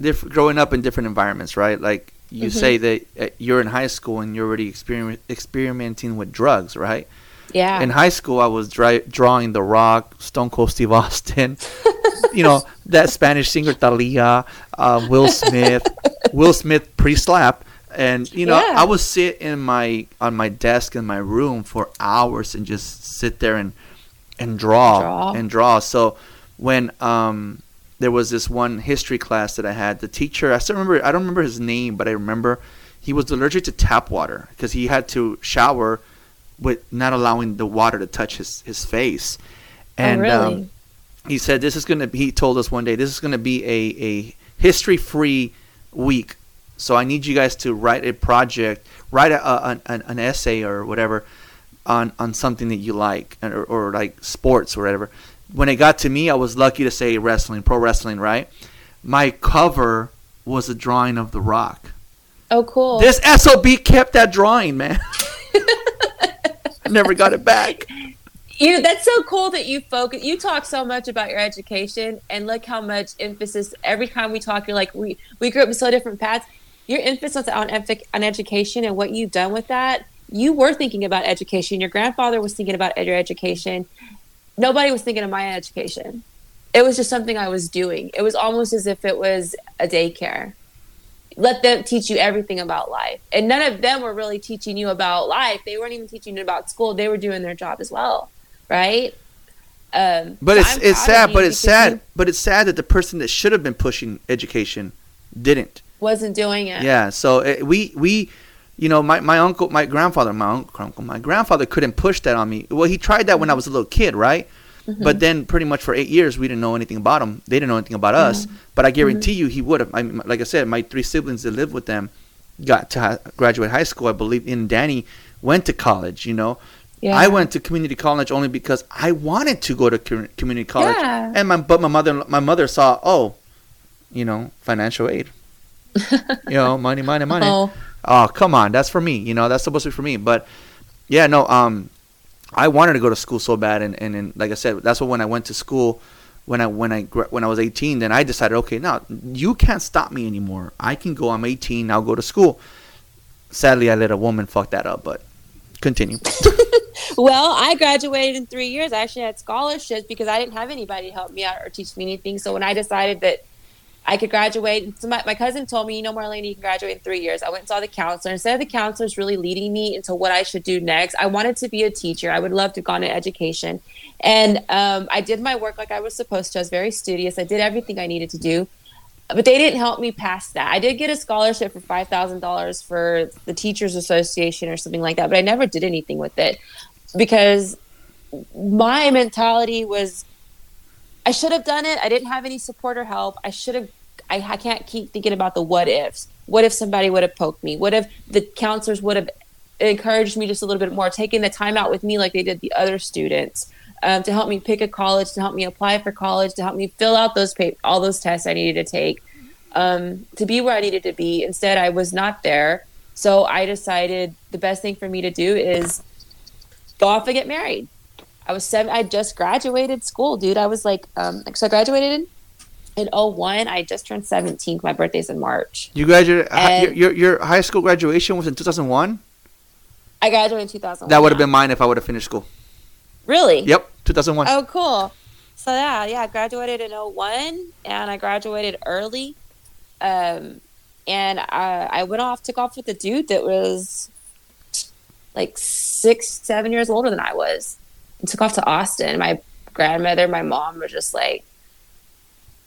diff- growing up in different environments, right? Like you mm-hmm. say that you're in high school and you're already exper- experimenting with drugs, right? Yeah. In high school, I was dry- drawing The Rock, Stone Cold Steve Austin, you know, that Spanish singer Thalia, uh, Will Smith, Will Smith pre-slap. And, you know, yeah. I would sit in my on my desk in my room for hours and just sit there and and draw, draw. and draw. So when um, there was this one history class that I had, the teacher, I still remember, I don't remember his name, but I remember he was allergic to tap water because he had to shower with not allowing the water to touch his, his face. And oh, really? um, he said, this is going to be, he told us one day, this is going to be a, a history-free week. So I need you guys to write a project, write a, a, an, an essay or whatever on, on something that you like or, or like sports or whatever. When it got to me, I was lucky to say wrestling, pro wrestling, right? My cover was a drawing of The Rock. Oh, cool. This S O B kept that drawing, man. I never got it back. You know, that's so cool that you focus. You talk so much about your education, and look how much emphasis every time we talk. You're like, we we grew up in so different paths. Your emphasis on on education and what you've done with that. You were thinking about education. Your grandfather was thinking about your education. Nobody was thinking of my education. It was just something I was doing. It was almost as if it was a daycare. Let them teach you everything about life. And none of them were really teaching you about life. They weren't even teaching you about school. They were doing their job as well. Right? Um, but so it's, it's sad, but it's sad, you, but it's sad that the person that should have been pushing education didn't. Wasn't doing it. Yeah. So it, we, we, you know, my, my uncle, my grandfather, my uncle, my grandfather couldn't push that on me. Well, he tried that when I was a little kid, right? Mm-hmm. But then pretty much for eight years, we didn't know anything about him. They didn't know anything about us. Mm-hmm. But I guarantee mm-hmm. you he would have. I mean, like I said, my three siblings that lived with them got to ha- graduate high school, I believe. And Danny went to college, you know. Yeah. I went to community college only because I wanted to go to community college. Yeah. And my, but my mother my mother saw, oh, you know, financial aid. you know, money, money, money. Oh. oh, come on. That's for me. You know, that's supposed to be for me. But, yeah, no, um, I wanted to go to school so bad. And, and, and like I said, that's what when I went to school, when I when I, when I was eighteen, then I decided, okay, now you can't stop me anymore. I can go. I'm eighteen. I'll go to school. Sadly, I let a woman fuck that up, but continue. Well, I graduated in three years. I actually had scholarships because I didn't have anybody help me out or teach me anything. So when I decided that I could graduate, so my, my cousin told me, you know, Marlena, you can graduate in three years. I went and saw the counselor. Instead of the counselors really leading me into what I should do next, I wanted to be a teacher. I would love to have gone to education. And um, I did my work like I was supposed to. I was very studious. I did everything I needed to do. But they didn't help me pass that. I did get a scholarship for five thousand dollars for the Teachers Association or something like that, but I never did anything with it because my mentality was I should have done it. I didn't have any support or help. I should have. I, I can't keep thinking about the what ifs. What if somebody would have poked me? What if the counselors would have encouraged me just a little bit more, taking the time out with me like they did the other students? Um, to help me pick a college, to help me apply for college, to help me fill out those pa- all those tests I needed to take um, to be where I needed to be. Instead, I was not there. So I decided the best thing for me to do is go off and get married. I was seven. I just graduated school, dude. I was like, um, so I graduated in oh one. I just turned seventeen. My birthday's in March. You graduated. Hi, your your high school graduation was in two thousand one. I graduated in two thousand one. That would have been mine if I would have finished school. Really? Yep, two thousand one. Oh, cool. So yeah, yeah, I graduated in oh one, and I graduated early. Um, and I, I went off, took off with a dude that was like six, seven years older than I was. And took off to Austin. My grandmother, my mom were just like,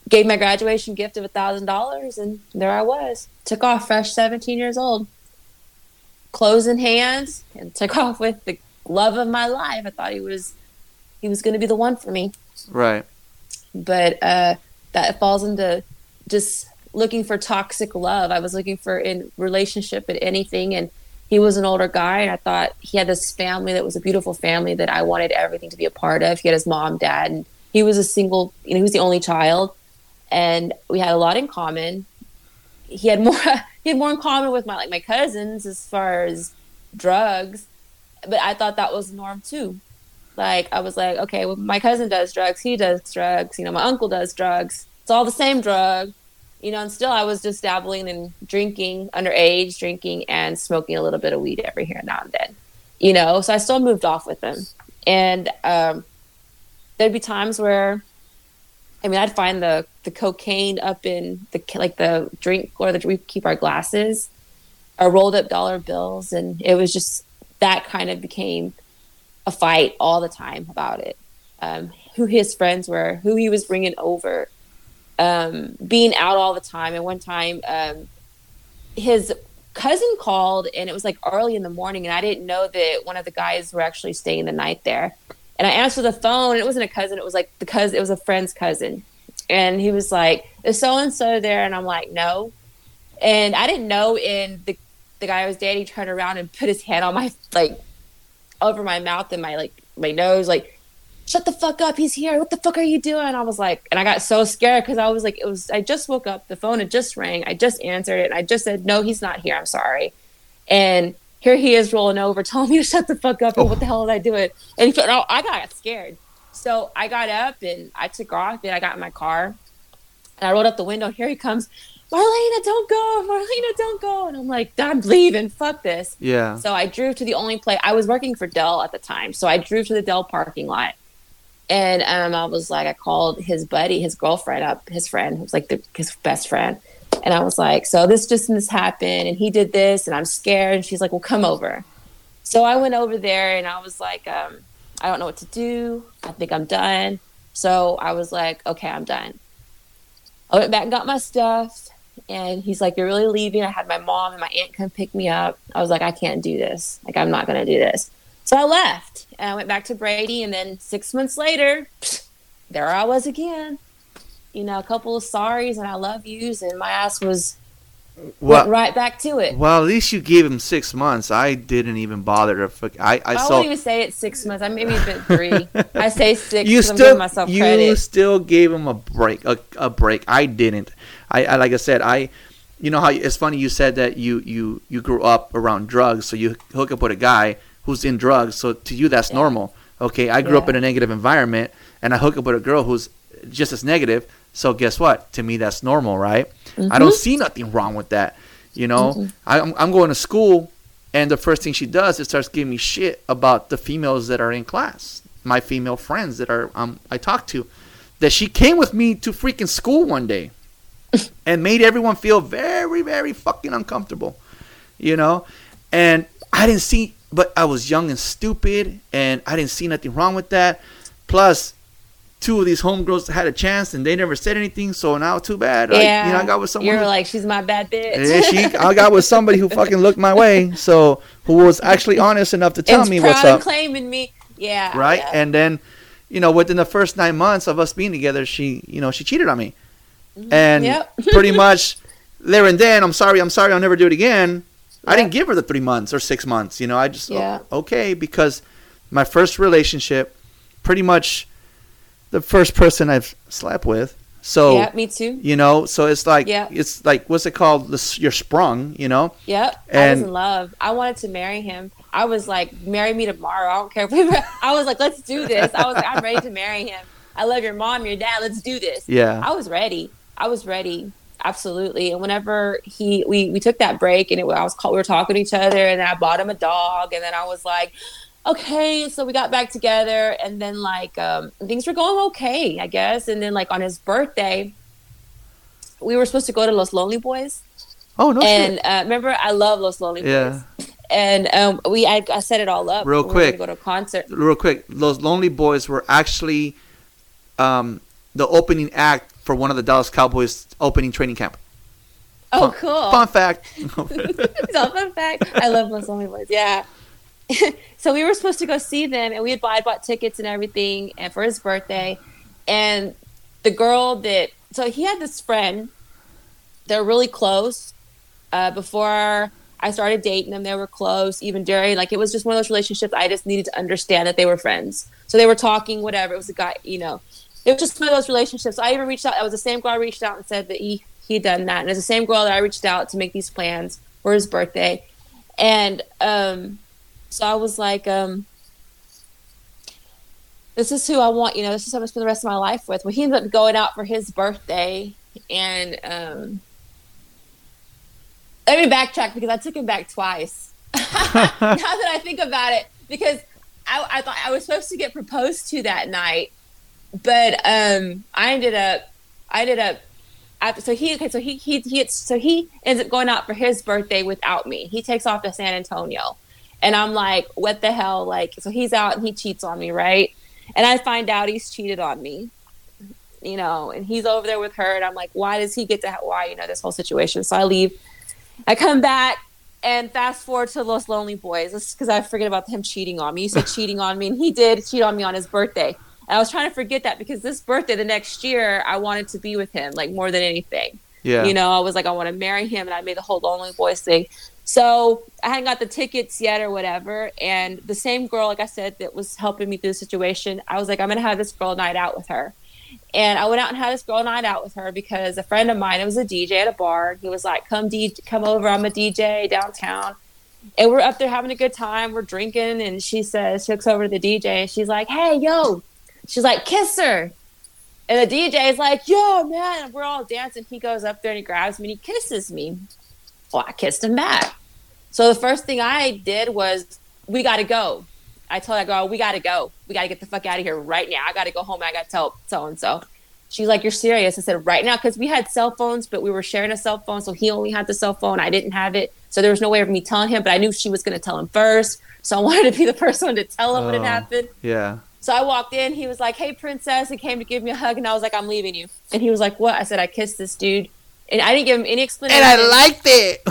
gave my graduation gift of a thousand dollars, and there I was. Took off fresh, seventeen years old. Clothes in hands, and took off with the love of my life. I thought he was he was going to be the one for me. Right. But uh, that falls into just looking for toxic love. I was looking for in relationship and anything, and he was an older guy, and I thought he had this family that was a beautiful family that I wanted everything to be a part of. He had his mom, dad, and he was a single, you know, he was the only child, and we had a lot in common. He had more he had more in common with my like my cousins as far as drugs, but I thought that was the norm too. Like I was like, okay, well, my cousin does drugs, he does drugs, you know, my uncle does drugs. It's all the same drug. You know, and still I was just dabbling in drinking, underage drinking, and smoking a little bit of weed every here and now and then, you know. So I still moved off with them. And um, there'd be times where, I mean, I'd find the, the cocaine up in the like the drink or the we keep our glasses, or rolled up dollar bills, and it was just that kind of became a fight all the time about it. Um, who his friends were, who he was bringing over. Um, being out all the time. And one time um, his cousin called, and it was like early in the morning, and I didn't know that one of the guys were actually staying the night there. And I answered the phone, and it wasn't a cousin. It was like the cousin, it was a friend's cousin. And he was like, is so-and-so there? And I'm like, no. And I didn't know. And the, the guy I was dating turned around and put his hand on my, like over my mouth and my, like my nose, like, shut the fuck up, he's here, what the fuck are you doing? I was like, and I got so scared because I was like, it was, I just woke up, the phone had just rang, I just answered it, and I just said, no, he's not here, I'm sorry. And here he is rolling over, telling me to shut the fuck up, and oh. What the hell did I do it? And he, oh, I got scared. So I got up, and I took off, and I got in my car, and I rolled up the window, and here he comes, Marlena, don't go, Marlena, don't go. And I'm like, I'm leaving, fuck this. Yeah. So I drove to the only place, I was working for Dell at the time, so I drove to the Dell parking lot. And um, I was like, I called his buddy, his girlfriend up, his friend, who was like the, his best friend. And I was like, so this just this happened, and he did this, and I'm scared. And she's like, well, come over. So I went over there, and I was like, um, I don't know what to do. I think I'm done. So I was like, okay, I'm done. I went back and got my stuff. And he's like, you're really leaving? I had my mom and my aunt come pick me up. I was like, I can't do this. Like, I'm not going to do this. So I left, and I went back to Brady, and then six months later, psh, there I was again. You know, a couple of sorries and I love yous, and my ass was well, went right back to it. Well, at least you gave him six months. I didn't even bother to. I I, I saw, wouldn't even say it's six months. I maybe it's been three. I say six. You still I'm giving myself you credit. Still gave him a break. A, a break. I didn't. I, I like I said I. You know how it's funny you said that you you you grew up around drugs, so you hook up with a guy who's in drugs, so to you that's yeah. normal. Okay, I grew yeah. up in a negative environment, and I hook up with a girl who's just as negative, so guess what? To me that's normal, right? Mm-hmm. I don't see nothing wrong with that, you know? Mm-hmm. I'm, I'm going to school, and the first thing she does is starts giving me shit about the females that are in class, my female friends that are um, I talk to, that she came with me to freaking school one day and made everyone feel very, very fucking uncomfortable, you know? And I didn't see... But I was young and stupid, and I didn't see nothing wrong with that. Plus, two of these homegirls had a chance, and they never said anything. So now, too bad. Like, yeah, you know, I got with someone. You're who, like, she's my bad bitch. Yeah, she. I got with somebody who fucking looked my way. So who was actually honest enough to tell it's me what's up, claiming me. Yeah. Right, yeah. And then, you know, within the first nine months of us being together, she, you know, she cheated on me, and yep. pretty much there and then, I'm sorry, I'm sorry, I'll never do it again. I didn't give her the three months or six months, you know. I just yeah. okay because my first relationship, pretty much, the first person I've slept with, So yeah, me too. You know, so it's like yeah. it's like what's it called? The, you're sprung, you know. Yep. And I was in love. I wanted to marry him. I was like, marry me tomorrow. I don't care if we. I was like, let's do this. I was like, I'm ready to marry him. I love your mom, your dad. Let's do this. Yeah. I was ready. I was ready. Absolutely. And whenever he, we, we took that break, and it I was called, we were talking to each other, and then I bought him a dog, and then I was like, okay, so we got back together, and then like um, things were going okay, I guess. And then like on his birthday, we were supposed to go to Los Lonely Boys. Oh no! And uh, remember, I love Los Lonely yeah. Boys. And um, we, I, I set it all up. Real we quick, were gonna go to a concert. Real quick, Los Lonely Boys were actually um, the opening act for one of the Dallas Cowboys opening training camp. Oh, fun, cool! Fun fact. So fun fact. I love Los Lonely Boys. Yeah. So we were supposed to go see them, and we had bought, bought tickets and everything, and for his birthday. And the girl that, so he had this friend, they're really close. Uh, before I started dating them, they were close. Even during, like, it was just one of those relationships. I just needed to understand that they were friends. So they were talking, whatever. It was a guy, you know, it was just one of those relationships. So I even reached out. That was the same girl I reached out and said that he he'd done that, and it's the same girl that I reached out to make these plans for his birthday, and um. So I was like, um, this is who I want, you know, this is who I'm going to spend the rest of my life with. Well, he ended up going out for his birthday, and um, let me backtrack, because I took him back twice. Now that I think about it, because I, I thought I was supposed to get proposed to that night, but um, I ended up, I ended up, I, so he, okay, so he, he, he, so he ends up going out for his birthday without me. He takes off to San Antonio. And I'm like, what the hell? Like, so he's out and he cheats on me, right? And I find out he's cheated on me, you know, and he's over there with her. And I'm like, why does he get to, ha- why, you know, this whole situation? So I leave. I come back, and fast forward to Los Lonely Boys. This is because I forget about him cheating on me. You said cheating on me, and he did cheat on me on his birthday. And I was trying to forget that, because this birthday, the next year, I wanted to be with him, like, more than anything. Yeah. You know, I was like, I want to marry him, and I made the whole Lonely Boys thing. So I hadn't got the tickets yet or whatever. And the same girl, like I said, that was helping me through the situation, I was like, I'm going to have this girl night out with her. And I went out and had this girl night out with her, because a friend of mine, it was a D J at a bar. He was like, come D J, come over. I'm a D J downtown. And we're up there having a good time. We're drinking. And she says, she looks over to the D J, and she's like, hey, yo. She's like, kiss her. And the D J is like, yo, man. And we're all dancing. He goes up there and he grabs me and he kisses me. Well, I kissed him back. So the first thing I did was, we got to go. I told that girl, we got to go. We got to get the fuck out of here right now. I got to go home. And I got to tell so-and-so. She's like, you're serious? I said, right now. Because we had cell phones, but we were sharing a cell phone. So he only had the cell phone. I didn't have it. So there was no way of me telling him. But I knew she was going to tell him first. So I wanted to be the first one to tell him oh, what had happened. Yeah. So I walked in. He was like, hey, princess. He came to give me a hug. And I was like, I'm leaving you. And he was like, what? I said, I kissed this dude. And I didn't give him any explanation. And I liked it.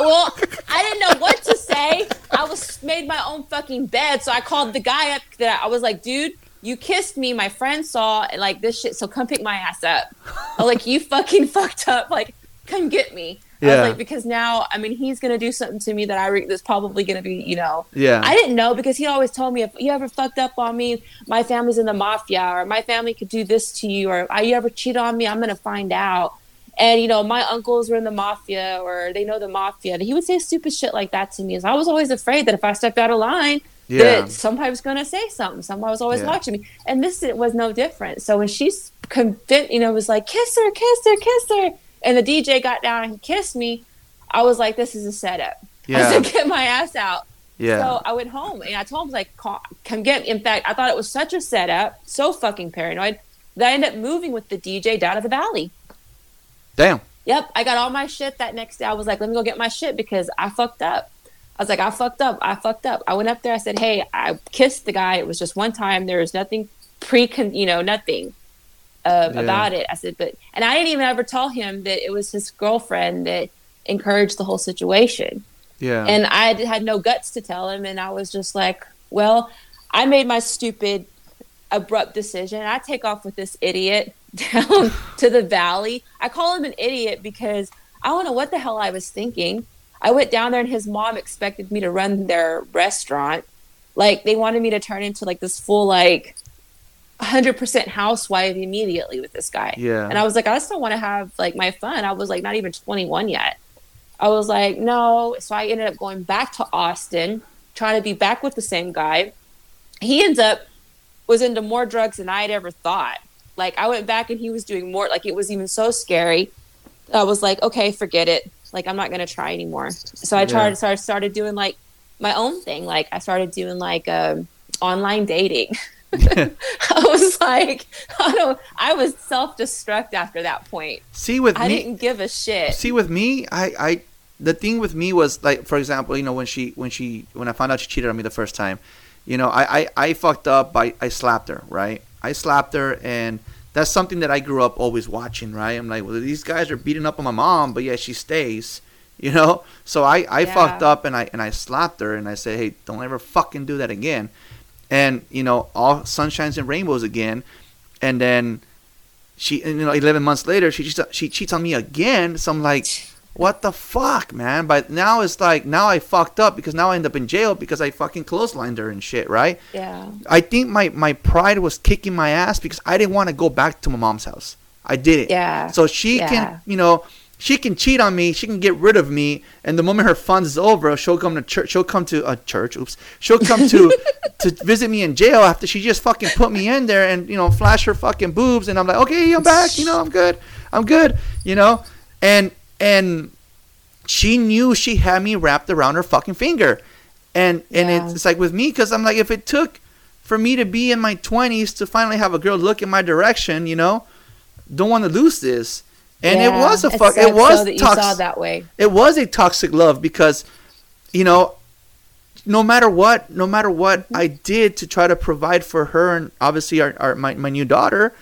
Well, I didn't know what to say. I was made my own fucking bed. So I called the guy up. That I was like, dude, you kissed me. My friend saw, and like this shit. So come pick my ass up. I was like, you fucking fucked up. Like, come get me. Yeah. I was like, because now, I mean, he's going to do something to me that I re- that's probably going to be, you know. Yeah. I didn't know, because he always told me, if you ever fucked up on me, my family's in the mafia, or my family could do this to you, or you ever cheat on me, I'm going to find out. And, you know, my uncles were in the mafia, or they know the mafia. And he would say stupid shit like that to me. So I was always afraid that if I stepped out of line, yeah. that somebody was going to say something. Somebody was always yeah. watching me. And this it was no different. So when she, convinced, you know, was like, kiss her, kiss her, kiss her. And the D J got down and he kissed me. I was like, this is a setup. Yeah. I said, get my ass out. Yeah. So I went home, and I told him, like, come get me. In fact, I thought it was such a setup, so fucking paranoid, that I ended up moving with the D J down to the valley. Damn. Yep. I got all my shit that next day. I was like, let me go get my shit, because I fucked up. I was like, I fucked up. I fucked up. I went up there. I said, hey, I kissed the guy. It was just one time. There was nothing pre, you know, nothing uh, yeah. about it. I said, but, and I didn't even ever tell him that it was his girlfriend that encouraged the whole situation. Yeah. And I had no guts to tell him. And I was just like, well, I made my stupid, abrupt decision. I take off with this idiot down to the valley. I call him an idiot because I don't know what the hell I was thinking. I went down there, and his mom expected me to run their restaurant. Like, they wanted me to turn into like this full, like, one hundred percent housewife immediately with this guy. Yeah. And I was like, I still want to have like my fun. I was like, not even twenty-one yet. I was like, no. So I ended up going back to Austin, trying to be back with the same guy. He ends up was into more drugs than I had ever thought. Like, I went back and he was doing more. Like, it was even so scary. I was like, okay, forget it. Like, I'm not going to try anymore. So I tried. Yeah. So I started doing like my own thing. Like, I started doing like um, online dating. I was like, I don't. I was self-destruct after that point. See, with I me, didn't give a shit. See, with me, I, I, the thing with me was like, for example, you know, when she, when she, when I found out she cheated on me the first time, you know, I, I, I fucked up. I, I slapped her, right? I slapped her, and that's something that I grew up always watching, right? I'm like, well, these guys are beating up on my mom, but yeah, she stays, you know. So I, I yeah. fucked up, and I, and I slapped her, and I said, hey, don't ever fucking do that again. And, you know, all sunshines and rainbows again. And then she, you know, eleven months later, she just, she cheats on me again. So I'm like, what the fuck, man? But now it's like, now I fucked up because now I end up in jail because I fucking clotheslined her and shit, right? Yeah. I think my, my pride was kicking my ass because I didn't want to go back to my mom's house. I didn't. Yeah. So she yeah. can, you know, she can cheat on me. She can get rid of me. And the moment her fun is over, she'll come to church. She'll come to a uh, church. Oops. She'll come to to visit me in jail after she just fucking put me in there and, you know, flash her fucking boobs. And I'm like, okay, I'm back. You know, I'm good. I'm good. You know, and and she knew she had me wrapped around her fucking finger. And and yeah. it's like with me, because I'm like, if it took for me to be in my twenties to finally have a girl look in my direction, you know, don't want to lose this. And yeah, it was a fuck. It was so toxic. That way. It was a toxic love because, you know, no matter what, no matter what mm-hmm. I did to try to provide for her and obviously our, our my, my new daughter,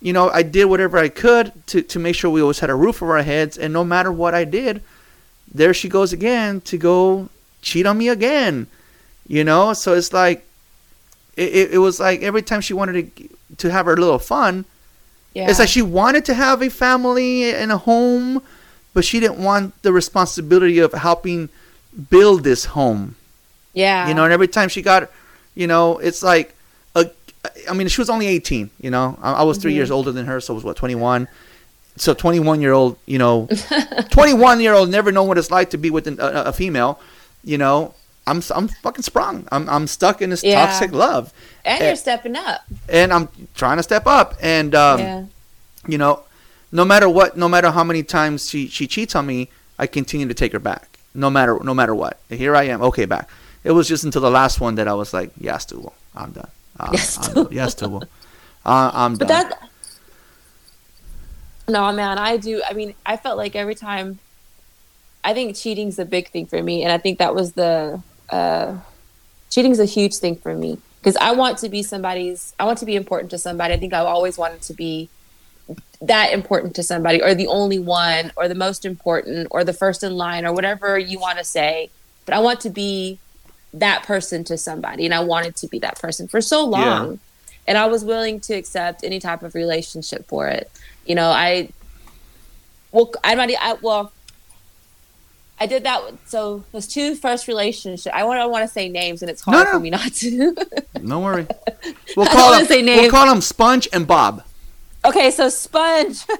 you know, I did whatever I could to, to make sure we always had a roof over our heads. And no matter what I did, there she goes again to go cheat on me again. You know, so it's like it, it, it was like every time she wanted to to have her little fun. Yeah. It's like she wanted to have a family and a home, but she didn't want the responsibility of helping build this home. Yeah. You know, and every time she got, you know, it's like, a, I mean, she was only eighteen, you know. I, I was three mm-hmm. years older than her, so I was, what, twenty-one? So twenty-one-year-old, you know, twenty-one-year-old never know what it's like to be with an, a, a female, you know. I'm I'm fucking sprung. I'm I'm stuck in this yeah. toxic love. And, and you're stepping up. And I'm trying to step up. And um, yeah. you know, no matter what, no matter how many times she, she cheats on me, I continue to take her back. No matter no matter what. And here I am. Okay, back. It was just until the last one that I was like, yes, Tubo, I'm done. I'm, yes, Tubo. Yes, Tubo. Uh, I'm but done. That, no, man, I do. I mean, I felt like every time. I think cheating's a big thing for me, and I think that was the. Uh, cheating's a huge thing for me because I want to be somebody's. I want to be important to somebody. I think I've always wanted to be that important to somebody, or the only one, or the most important, or the first in line, or whatever you want to say. But I want to be that person to somebody, and I wanted to be that person for so long, yeah. and I was willing to accept any type of relationship for it. You know, I. Well, I'm not. I, well. I did that. So those two first relationships. I want. I want to say names, and it's hard no, no. for me not to. No worry. We'll call them. We'll call them Sponge and Bob. Okay, so Sponge. so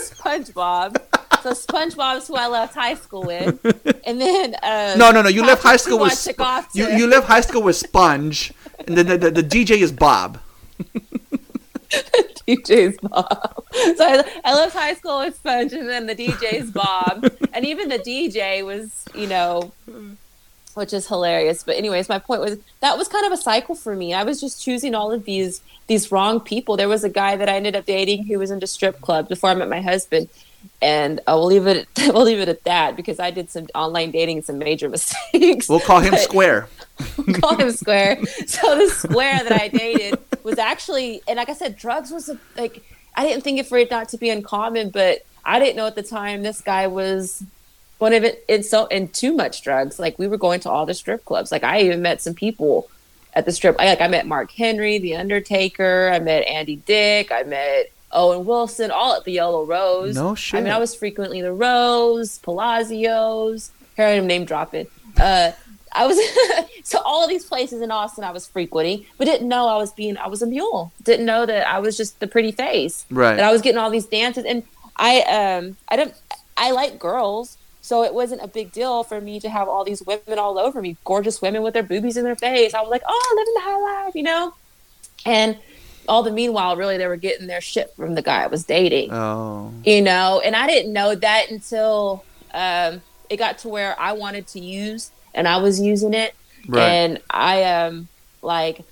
SpongeBob. So SpongeBob is who I left high school with, and then. Uh, no, no, no. You left high school with. Sp- you you left high school with Sponge, and then the, the, the D J is Bob. D J's Bob. So I, I left high school with Sponge, and then the D J's Bob, and even the D J was, you know, which is hilarious. But anyways, my point was that was kind of a cycle for me. I was just choosing all of these these wrong people. There was a guy that I ended up dating who was into strip clubs before I met my husband, and I will leave it. We'll leave it at that because I did some online dating and some major mistakes. We'll call him but, Square. We'll call him Square. So the Square that I dated was actually, and like I said, drugs was a, like I didn't think it for it not to be uncommon, but I didn't know at the time this guy was one of it. And so, and too much drugs. Like we were going to all the strip clubs. Like I even met some people at the strip. Like I met Mark Henry, The Undertaker. I met Andy Dick. I met. Owen Wilson, all at the Yellow Rose. No shit. I mean, I was frequently the Rose, Palacios, hearing him name dropping. Uh, I was so all of these places in Austin I was frequenting, but didn't know I was being, I was a mule. Didn't know that I was just the pretty face. Right. That I was getting all these dances. And I, um, I don't, I like girls. So it wasn't a big deal for me to have all these women all over me, gorgeous women with their boobies in their face. I was like, oh, living the high life, you know? And all the meanwhile, really, they were getting their shit from the guy I was dating. Oh. You know? And I didn't know that until um, it got to where I wanted to use, and I was using it. Right. And I, um, like,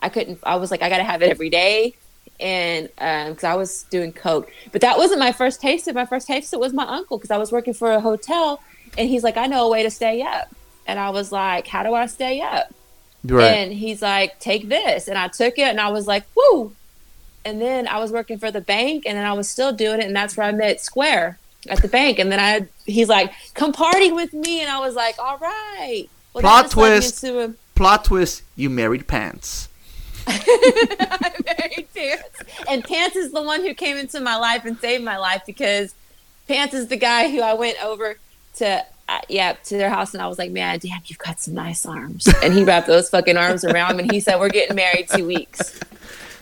I couldn't, I was like, I got to have it every day. And because um, I was doing coke. But that wasn't my first taste of it. My first taste of it was my uncle, because I was working for a hotel. And he's like, I know a way to stay up. And I was like, how do I stay up? Right. And he's like, take this. And I took it, and I was like, woo. And then I was working for the bank, and then I was still doing it. And that's where I met Square at the bank. And then I, he's like, come party with me. And I was like, all right. Well, Plot twist. A- Plot twist. You married Pants. I married Pants. And Pants is the one who came into my life and saved my life, because Pants is the guy who I went over to. Uh, yeah, to their house, and I was like, man, damn, you've got some nice arms. And he wrapped those fucking arms around me, and he said, we're getting married two weeks.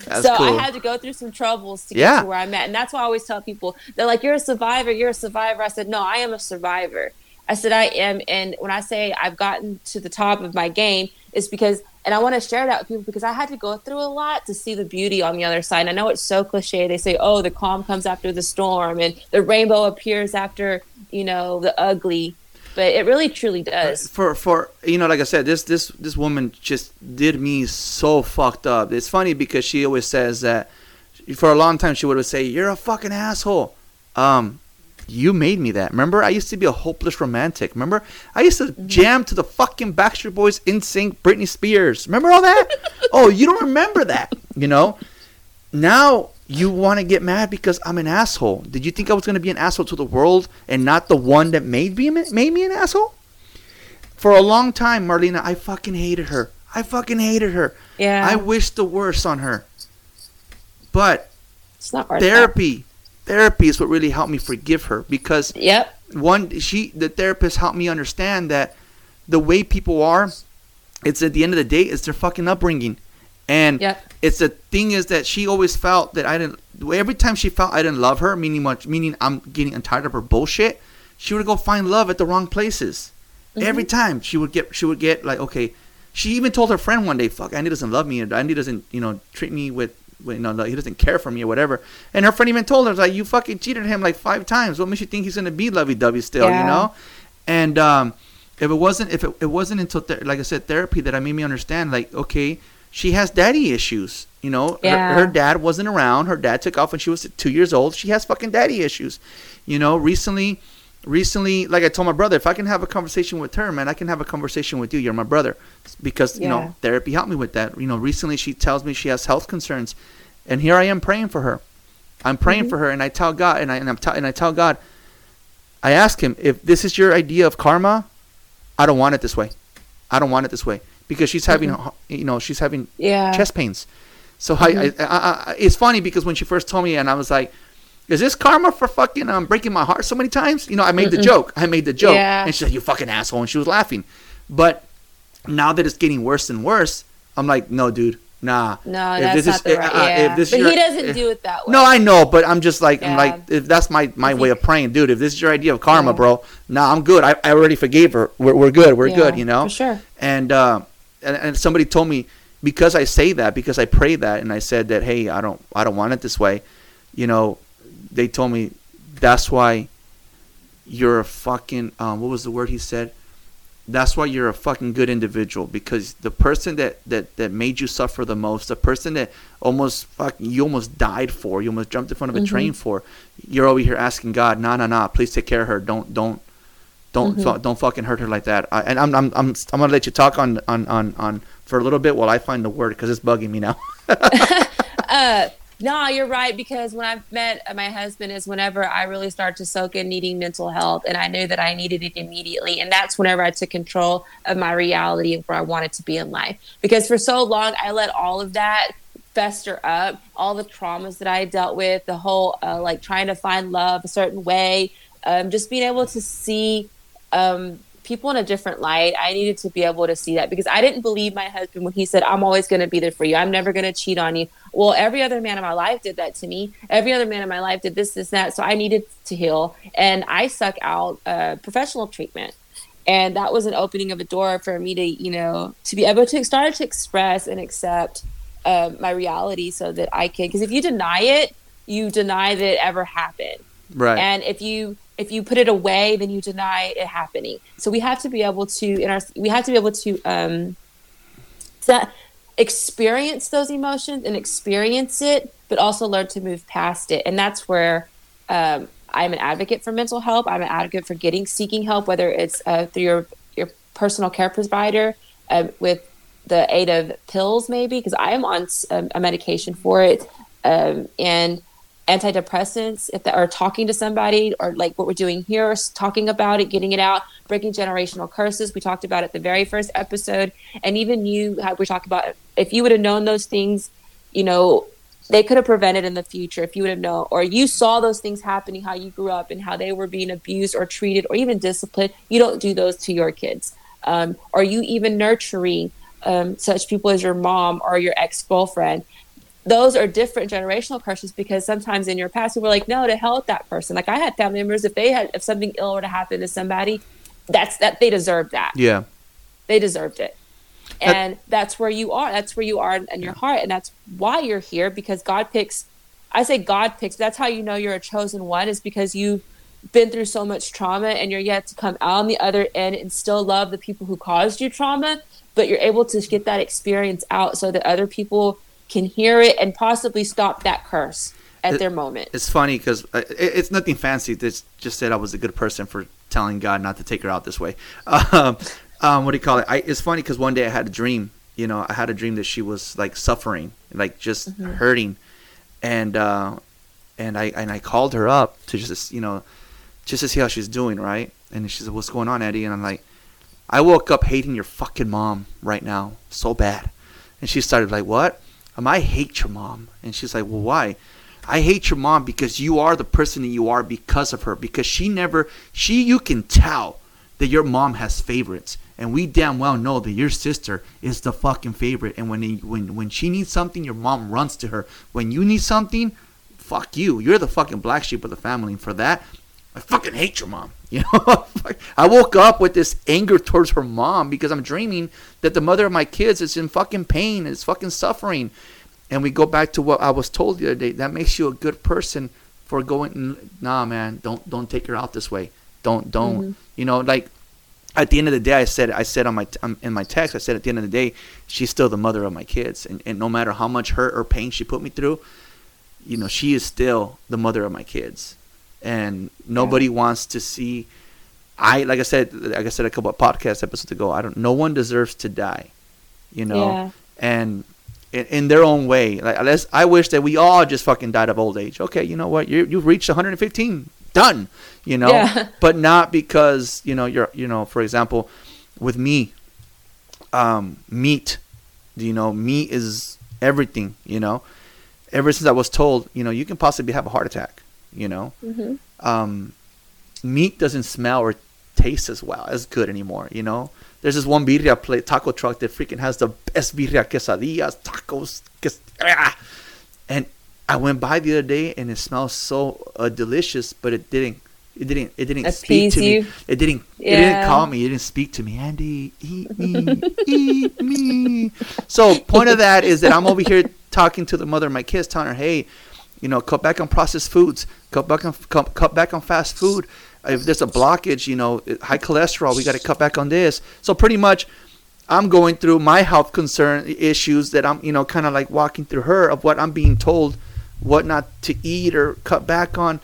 That's so cool. I had to go through some troubles to yeah. get to where I'm at. And that's why I always tell people, they're like, you're a survivor, you're a survivor. I said, no, I am a survivor. I said, I am. And when I say I've gotten to the top of my game, it's because, and I want to share that with people, because I had to go through a lot to see the beauty on the other side. And I know it's so cliche. They say, oh, the calm comes after the storm, and the rainbow appears after, you know, the ugly. But it really truly does. For for you know, like I said, this this this woman just did me so fucked up. It's funny because she always says that for a long time she would say, "You're a fucking asshole." Um, you made me that. Remember, I used to be a hopeless romantic. Remember, I used to mm-hmm. jam to the fucking Backstreet Boys, N Sync, Britney Spears. Remember all that? Oh, you don't remember that? You know? Now you want to get mad because I'm an asshole. Did you think I was going to be an asshole to the world and not the one that made me, made me an asshole? For a long time, Marlena, I fucking hated her. I fucking hated her. Yeah. I wished the worst on her. But it's not hard therapy, therapy is what really helped me forgive her, because yep. one, she, the therapist helped me understand that the way people are, it's at the end of the day, it's their fucking upbringing. And yep. it's the thing is that she always felt that I didn't. Every time she felt I didn't love her, meaning much, meaning I'm getting tired of her bullshit, she would go find love at the wrong places. Mm-hmm. Every time she would get, she would get like, okay. She even told her friend one day, "Fuck, Andy doesn't love me. Andy doesn't, you know, treat me with, you know, like, he doesn't care for me or whatever." And her friend even told her, "Like, you fucking cheated him like five times. What makes you think he's gonna be lovey-dovey still? Yeah. You know?" And um, if it wasn't, if it, it wasn't until th- like I said, therapy that I made me understand, like, okay. She has daddy issues, you know. Yeah. Her, her dad wasn't around. Her dad took off when she was two years old. She has fucking daddy issues, you know. Recently, recently, like I told my brother, if I can have a conversation with her, man, I can have a conversation with you. You're my brother, because yeah. you know, therapy helped me with that. You know, recently she tells me she has health concerns, and here I am praying for her. I'm praying mm-hmm. for her, and I tell God, and I and I'm t- and I tell God, I ask Him, if this is your idea of karma, I don't want it this way. I don't want it this way. Because she's having, mm-hmm. you know, she's having yeah. chest pains. So mm-hmm. I, I, I, it's funny because when she first told me, and I was like, "Is this karma for fucking um, breaking my heart so many times?" You know, I made Mm-mm. the joke. I made the joke, yeah. and she's like, "You fucking asshole," and she was laughing. But now that it's getting worse and worse, I'm like, "No, dude, nah." No, if that's this not is, the right. Uh, yeah. if this but your, he doesn't if, do it that way. No, I know, but I'm just like, yeah. I'm like, if that's my, my way of praying, dude. If this is your idea of karma, yeah. bro, nah, I'm good. I, I already forgave her. We're we're good. We're yeah, good. You know, for sure. And. Uh, And, and somebody told me, because I say that, because I pray that, and I said that, hey, I don't, I don't want it this way, you know. They told me that's why you're a fucking, um, what was the word he said? That's why you're a fucking good individual, because the person that, that, that made you suffer the most, the person that almost fucking you almost died for, you almost jumped in front of a mm-hmm. train for, you're over here asking God, nah, nah, nah, please take care of her, don't, don't. Don't mm-hmm. don't fucking hurt her like that. I, and I'm I'm I'm I'm gonna let you talk on, on, on, on for a little bit while I find the word, because it's bugging me now. uh, no, you're right, because when I met my husband is whenever I really started to soak in needing mental health, and I knew that I needed it immediately, and that's whenever I took control of my reality and where I wanted to be in life. Because for so long I let all of that fester up, all the traumas that I dealt with, the whole uh, like trying to find love a certain way, um, just being able to see. Um, people in a different light. I needed to be able to see that, because I didn't believe my husband when he said, I'm always going to be there for you. I'm never going to cheat on you. Well, every other man in my life did that to me. Every other man in my life did this, this, that. So I needed to heal, and I suck out uh, professional treatment. And that was an opening of a door for me to, you know, to be able to start to express and accept uh, my reality, so that I could, because if you deny it, you deny that it ever happened. Right. And if you, if you put it away, then you deny it happening. So we have to be able to, in our, we have to be able to, um, to experience those emotions and experience it, but also learn to move past it. And that's where, um, I'm an advocate for mental help. I'm an advocate for getting, seeking help, whether it's uh, through your, your personal care provider, uh, with the aid of pills, maybe, because I am on um, a medication for it. Um, and antidepressants, if that, or talking to somebody, or like what we're doing here, talking about it, getting it out, breaking generational curses. We talked about it the very first episode. And even you, we talked about, if you would have known those things, you know, they could have prevented in the future, if you would have known, or you saw those things happening, how you grew up and how they were being abused or treated or even disciplined. You don't do those to your kids. Um, or you even nurturing um, such people as your mom or your ex-girlfriend. Those are different generational curses, because sometimes in your past, we were like, no, to hell with that person. Like I had family members, if they had, if something ill were to happen to somebody, that's that they deserved that. Yeah. They deserved it. That, and that's where you are. That's where you are in, in yeah. your heart. And that's why you're here, because God picks, I say God picks, that's how you know you're a chosen one, is because you've been through so much trauma and you're yet to come out on the other end and still love the people who caused you trauma, but you're able to get that experience out so that other people can hear it and possibly stop that curse at it, their moment. It's funny because it, it's nothing fancy. It's just that I was a good person for telling God not to take her out this way. Um, um, what do you call it? I, it's funny because one day I had a dream. You know, I had a dream that she was like suffering, like just mm-hmm. hurting, and uh, and I and I called her up to just you know, just to see how she's doing, right? And she said, "What's going on, Eddie?" And I'm like, "I woke up hating your fucking mom right now, so bad." And she started like, "What?" Um, I hate your mom. And she's like, well, why? I hate your mom because you are the person that you are because of her. Because she never, she, you can tell that your mom has favorites. And we damn well know that your sister is the fucking favorite. And when, he, when, when she needs something, your mom runs to her. When you need something, fuck you. You're the fucking black sheep of the family. And for that, I fucking hate your mom. You know, I woke up with this anger towards her mom because I'm dreaming that the mother of my kids is in fucking pain and is fucking suffering. And we go back to what I was told the other day. That makes you a good person for going, nah, man, don't don't take her out this way. Don't don't. Mm-hmm. You know, like at the end of the day, I said I said on my in my text, I said at the end of the day, she's still the mother of my kids, and and no matter how much hurt or pain she put me through, you know, she is still the mother of my kids. And nobody yeah. wants to see. I like I said, like I said a couple of podcast episodes ago. I don't. No one deserves to die, you know. Yeah. And in, in their own way, like unless I wish that we all just fucking died of old age. Okay, you know what? You you've reached one hundred fifteen. Done. You know, yeah. But not because you know you're you know. For example, with me, um, meat. You know, meat is everything. You know, ever since I was told, you know, you can possibly have a heart attack. You know, mm-hmm. um, meat doesn't smell or taste as well, as good anymore. You know, there's this one birria plate, taco truck that freaking has the best birria quesadillas, tacos. Ques- ah! And I went by the other day and it smells so uh, delicious, but it didn't, it didn't, it didn't Appease speak to you. me. It didn't, yeah. it didn't call me. It didn't speak to me. Andy, eat me, eat me. So point of that is that I'm over here talking to the mother of my kids, telling her, hey, you know, cut back on processed foods. Cut back on cut, cut back on fast food. If there's a blockage, you know, high cholesterol, we got to cut back on this. So pretty much, I'm going through my health concern issues that I'm, you know, kind of like walking through her of what I'm being told, what not to eat or cut back on.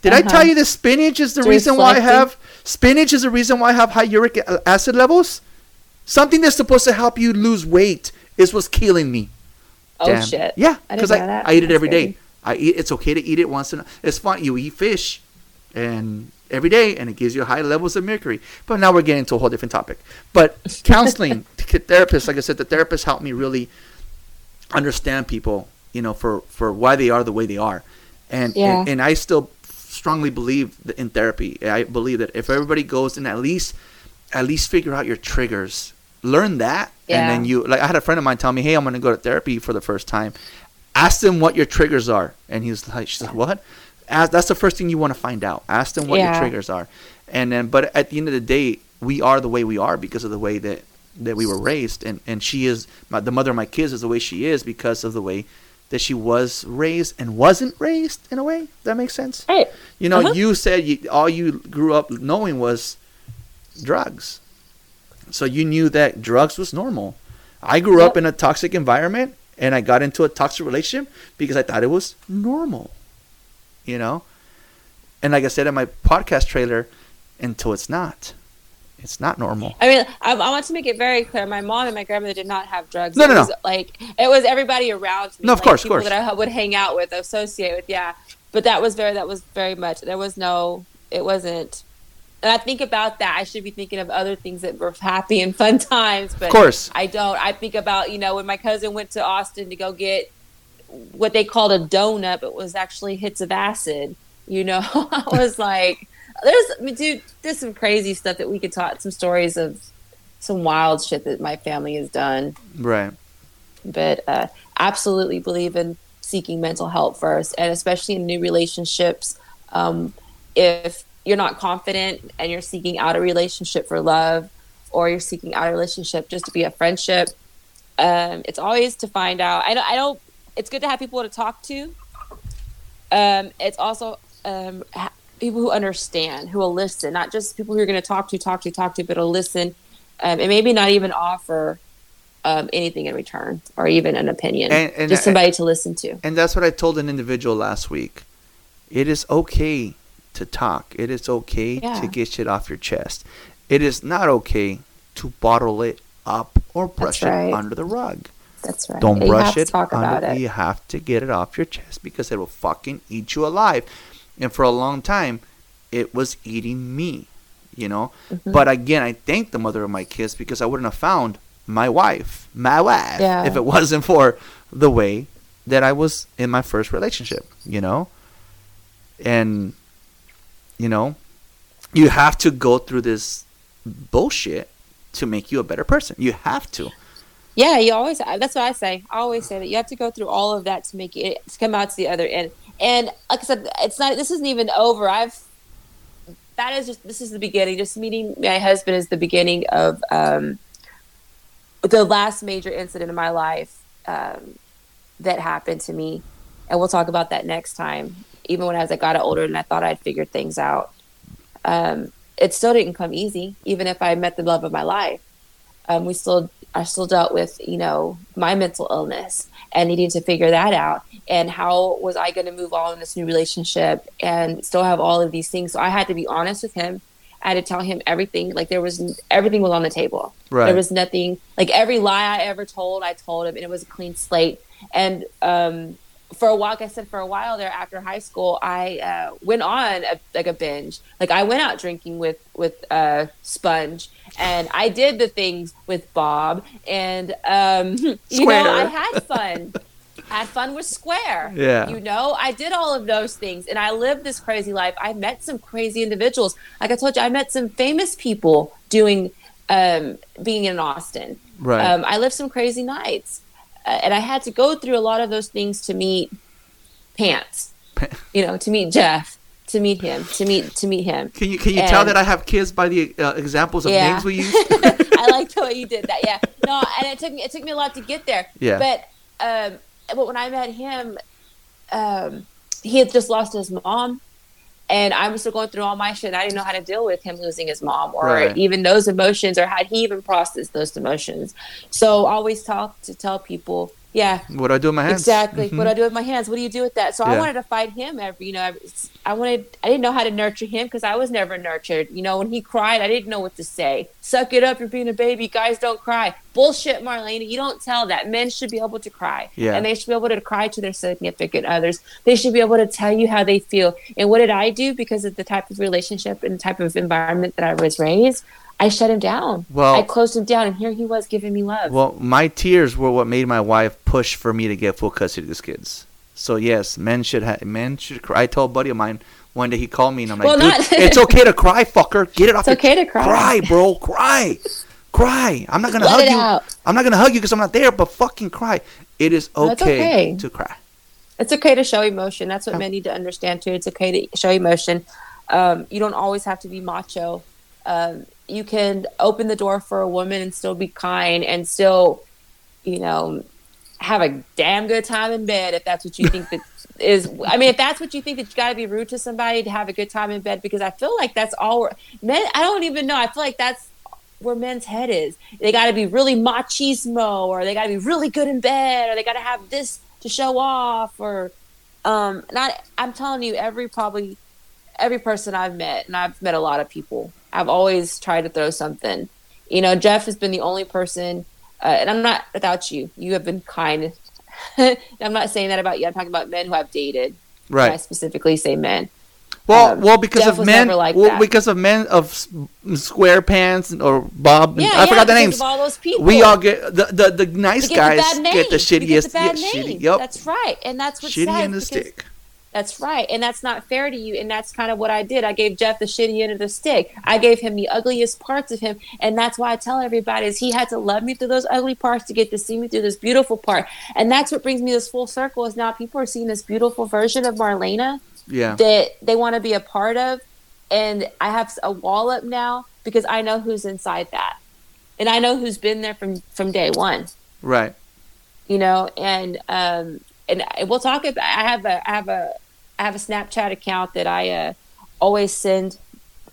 Did uh-huh. I tell you that spinach is the Do reason why I have spinach is the reason why I have high uric acid levels? Something that's supposed to help you lose weight is what's killing me. Oh Damn. shit! Yeah, because I, I, I eat it that's every crazy. day. I eat, it's okay to eat it once in a, it's fine. You eat fish and every day and it gives you high levels of mercury. But now we're getting to a whole different topic. But counseling, therapists, like I said, the therapists helped me really understand people, you know, for, for why they are the way they are. And, yeah. and and I still strongly believe in therapy. I believe that if everybody goes in at least at least figure out your triggers. Learn that. Yeah. And then you, like, I had a friend of mine tell me, hey, I'm going to go to therapy for the first time. Ask them what your triggers are. And he was like, she's like, what? Ask, that's the first thing you want to find out. Ask them what yeah. your triggers are. And then, but at the end of the day, we are the way we are because of the way that, that we were raised. And, and she is, my, the mother of my kids is the way she is because of the way that she was raised and wasn't raised in a way. That makes sense? Right. You know, uh-huh. you said you, all you grew up knowing was drugs. So you knew that drugs was normal. I grew yep. up in a toxic environment, and I got into a toxic relationship because I thought it was normal, you know? And like I said in my podcast trailer, until it's not. It's not normal. I mean, I, I want to make it very clear. My mom and my grandmother did not have drugs. No, no, no. It was, like, it was everybody around me. No, of like, course, of course. People that I would hang out with, associate with, yeah. But that was very, that was very much, there was no, it wasn't. And I think about that. I should be thinking of other things that were happy and fun times, but of course. I don't. I think about, you know, when my cousin went to Austin to go get what they called a donut, but it was actually hits of acid. You know, I was like, there's, I mean, dude, there's some crazy stuff that we could talk, some stories of some wild shit that my family has done. Right. But uh, absolutely believe in seeking mental help first, and especially in new relationships. Um, if you're not confident and you're seeking out a relationship for love, or you're seeking out a relationship just to be a friendship. Um, it's always to find out. I don't, I don't, it's good to have people to talk to. Um, it's also um, ha- people who understand, who will listen, not just people who you're going to talk to, talk to, talk to, but will listen. Um, and maybe not even offer um, anything in return or even an opinion, and, and, just somebody and, to listen to. And that's what I told an individual last week. It is okay to talk. It is okay yeah. to get shit off your chest. It is not okay to bottle it up or brush right. it under the rug. That's right. Don't you brush it, talk under, about it. You have to get it off your chest because it will fucking eat you alive. And for a long time, it was eating me, you know. Mm-hmm. But again, I thank the mother of my kids because I wouldn't have found my wife, my wife, yeah. if it wasn't for the way that I was in my first relationship, you know. And you know, you have to go through this bullshit to make you a better person. You have to. Yeah, you always. That's what I say. I always say that you have to go through all of that to make it to come out to the other end. And like I said, it's not. This isn't even over. I've. That is just. This is the beginning. Just meeting my husband is the beginning of um, the last major incident in my life um, that happened to me, and we'll talk about that next time. Even when I was, I got older and I thought I'd figured things out. Um, it still didn't come easy, even if I met the love of my life. Um, we still, I still dealt with, you know, my mental illness and needing to figure that out. And how was I going to move on in this new relationship and still have all of these things? So I had to be honest with him. I had to tell him everything. Like there was, everything was on the table. Right. There was nothing, like every lie I ever told, I told him, and it was a clean slate. And, um, for a while, like I said, for a while there after high school, I uh, went on a, like a binge. Like I went out drinking with with uh, Sponge, and I did the things with Bob, and um, you know, I had fun. I had fun with Square. Yeah. You know, I did all of those things, and I lived this crazy life. I met some crazy individuals. Like I told you, I met some famous people doing um, being in Austin. Right. Um, I lived some crazy nights. And I had to go through a lot of those things to meet Pants, you know, to meet Jeff, to meet him, to meet to meet him. Can you can you and, tell that I have kids by the uh, examples of yeah. names we use? I like the way you did that. Yeah, no, and it took me it took me a lot to get there. Yeah, but um, but when I met him, um, he had just lost his mom, and I was still going through all my shit. And I didn't know how to deal with him losing his mom, or right. even those emotions, or had he even processed those emotions. So I always talk to tell people, yeah, what do I do with my hands? Exactly, mm-hmm. what do I do with my hands? What do you do with that? So yeah. I wanted to fight him every, you know, every, I wanted, I didn't know how to nurture him because I was never nurtured. You know, when he cried, I didn't know what to say. Suck it up, you're being a baby. Guys don't cry. Bullshit, Marlena. You don't tell that. Men should be able to cry, yeah. and they should be able to cry to their significant others. They should be able to tell you how they feel. And what did I do because of the type of relationship and the type of environment that I was raised? I shut him down. Well, I closed him down, and here he was giving me love. Well, my tears were what made my wife push for me to get full custody of these kids. So yes, men should ha- men should cry. I told a buddy of mine one day, he called me and I'm like, well, dude, not- it's okay to cry, fucker. Get it off. It's okay ch- to cry. Cry, bro. Cry. Cry. I'm not gonna Let hug you. Out. I'm not gonna hug you because I'm not there. But fucking cry. It is okay, okay. to cry. It's okay to show emotion. That's what yeah. men need to understand too. It's okay to show emotion. Um, you don't always have to be macho. Um, you can open the door for a woman and still be kind and still, you know, have a damn good time in bed if that's what you think that is. I mean, if that's what you think that you got to be rude to somebody to have a good time in bed, because I feel like that's all we're, men. I don't even know. I feel like that's where men's head is. They got to be really machismo, or they got to be really good in bed, or they got to have this to show off, or um, not. I'm telling you, every probably. Every person I've met, and I've met a lot of people, I've always tried to throw something. You know, Jeff has been the only person, uh, and I'm not without you. You have been kind. I'm not saying that about you. I'm talking about men who I've dated. Right. I specifically say men. Well, um, well, because Jeff of men, like well, because of men of SquarePants or Bob. Yeah, and, I yeah, forgot the names. Of all those people. We all get the the, the nice get guys the get the shittiest. Get the bad yeah, shitty, yep. That's right, and that's what's shitty sad in the stick. That's right. And that's not fair to you. And that's kind of what I did. I gave Jeff the shitty end of the stick. I gave him the ugliest parts of him. And that's why I tell everybody is he had to love me through those ugly parts to get to see me through this beautiful part. And that's what brings me this full circle is now people are seeing this beautiful version of Marlena yeah. that they want to be a part of. And I have a wall up now because I know who's inside that. And I know who's been there from, from day one. Right. You know, and, um, and we'll talk about, I have a, I have a, I have a Snapchat account that I uh, always send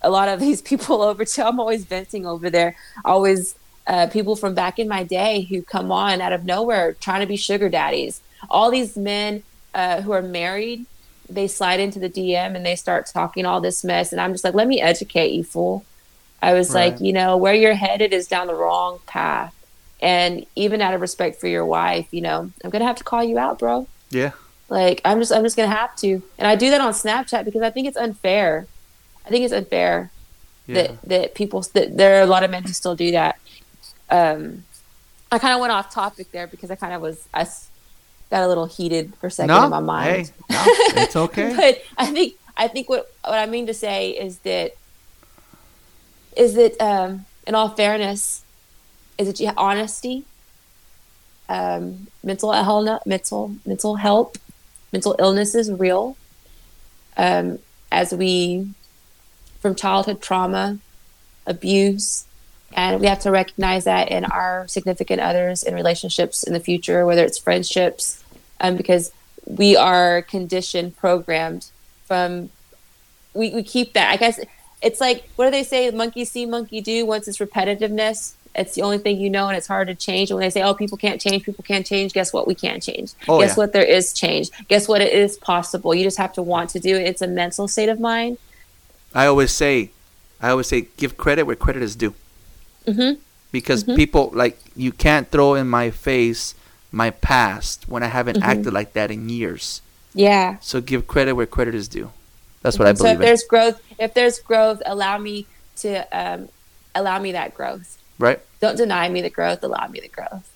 a lot of these people over to. I'm always venting over there. Always uh, people from back in my day who come on out of nowhere trying to be sugar daddies. All these men uh, who are married, they slide into the D M and they start talking all this mess. And I'm just like, let me educate you, fool. I was right. like, you know, where you're headed is down the wrong path. And even out of respect for your wife, you know, I'm going to have to call you out, bro. Yeah. Like, I'm just I'm just going to have to. And I do that on Snapchat because I think it's unfair. I think it's unfair yeah. that, that people, that there are a lot of men who still do that. Um, I kind of went off topic there because I kind of was, I got a little heated for a second no, in my mind. Hey, no, it's okay. But I think, I think what, what I mean to say is that, is that um, in all fairness, is that you have honesty, um, mental health, mental, mental health. Mental illness is real. Um, as we, from childhood trauma, abuse, and we have to recognize that in our significant others in relationships in the future, whether it's friendships, um, because we are conditioned, programmed from, we, we keep that. I guess it's like, what do they say? Monkey see, monkey do. Once it's repetitiveness, it's the only thing you know, and it's hard to change. And when they say, oh, people can't change, people can't change, guess what? We can't change. Oh, guess yeah. what? There is change. Guess what? It is possible. You just have to want to do it. It's a mental state of mind. I always say, I always say, give credit where credit is due. Mm-hmm. Because mm-hmm. people, like, you can't throw in my face my past when I haven't mm-hmm. acted like that in years. Yeah. So give credit where credit is due. That's what mm-hmm. I believe in. So if in. there's growth, if there's growth, allow me to um, allow me that growth. Right. Don't deny me the growth. Allow me the growth.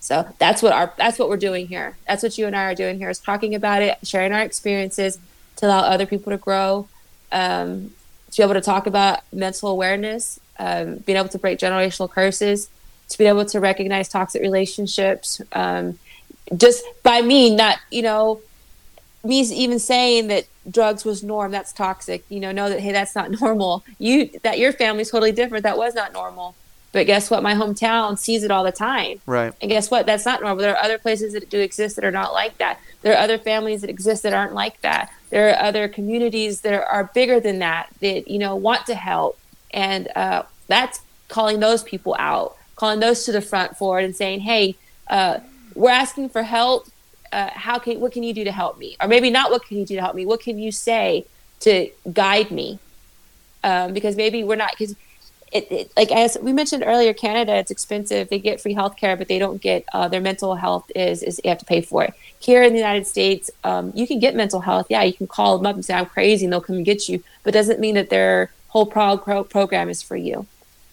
So that's what our that's what we're doing here. That's what you and I are doing here is talking about it, sharing our experiences to allow other people to grow, um, to be able to talk about mental awareness, um, being able to break generational curses, to be able to recognize toxic relationships. Um, just by me not, you know, me even saying that drugs was norm, that's toxic. You know, know that, hey, that's not normal. You that your family's totally different. That was not normal. But guess what? My hometown sees it all the time. Right. And guess what? That's not normal. There are other places that do exist that are not like that. There are other families that exist that aren't like that. There are other communities that are bigger than that, that, you know, want to help. And uh, that's calling those people out, calling those to the front forward and saying, hey, uh, we're asking for help. Uh, how can what can you do to help me? Or maybe not what can you do to help me? What can you say to guide me? Um, because maybe we're not – because it, it, like as we mentioned earlier, Canada, it's expensive. They get free health care, but they don't get uh, – their mental health is, is you have to pay for it. Here in the United States, um, you can get mental health. Yeah, you can call them up and say, I'm crazy, and they'll come and get you. But it doesn't mean that their whole pro- pro- program is for you.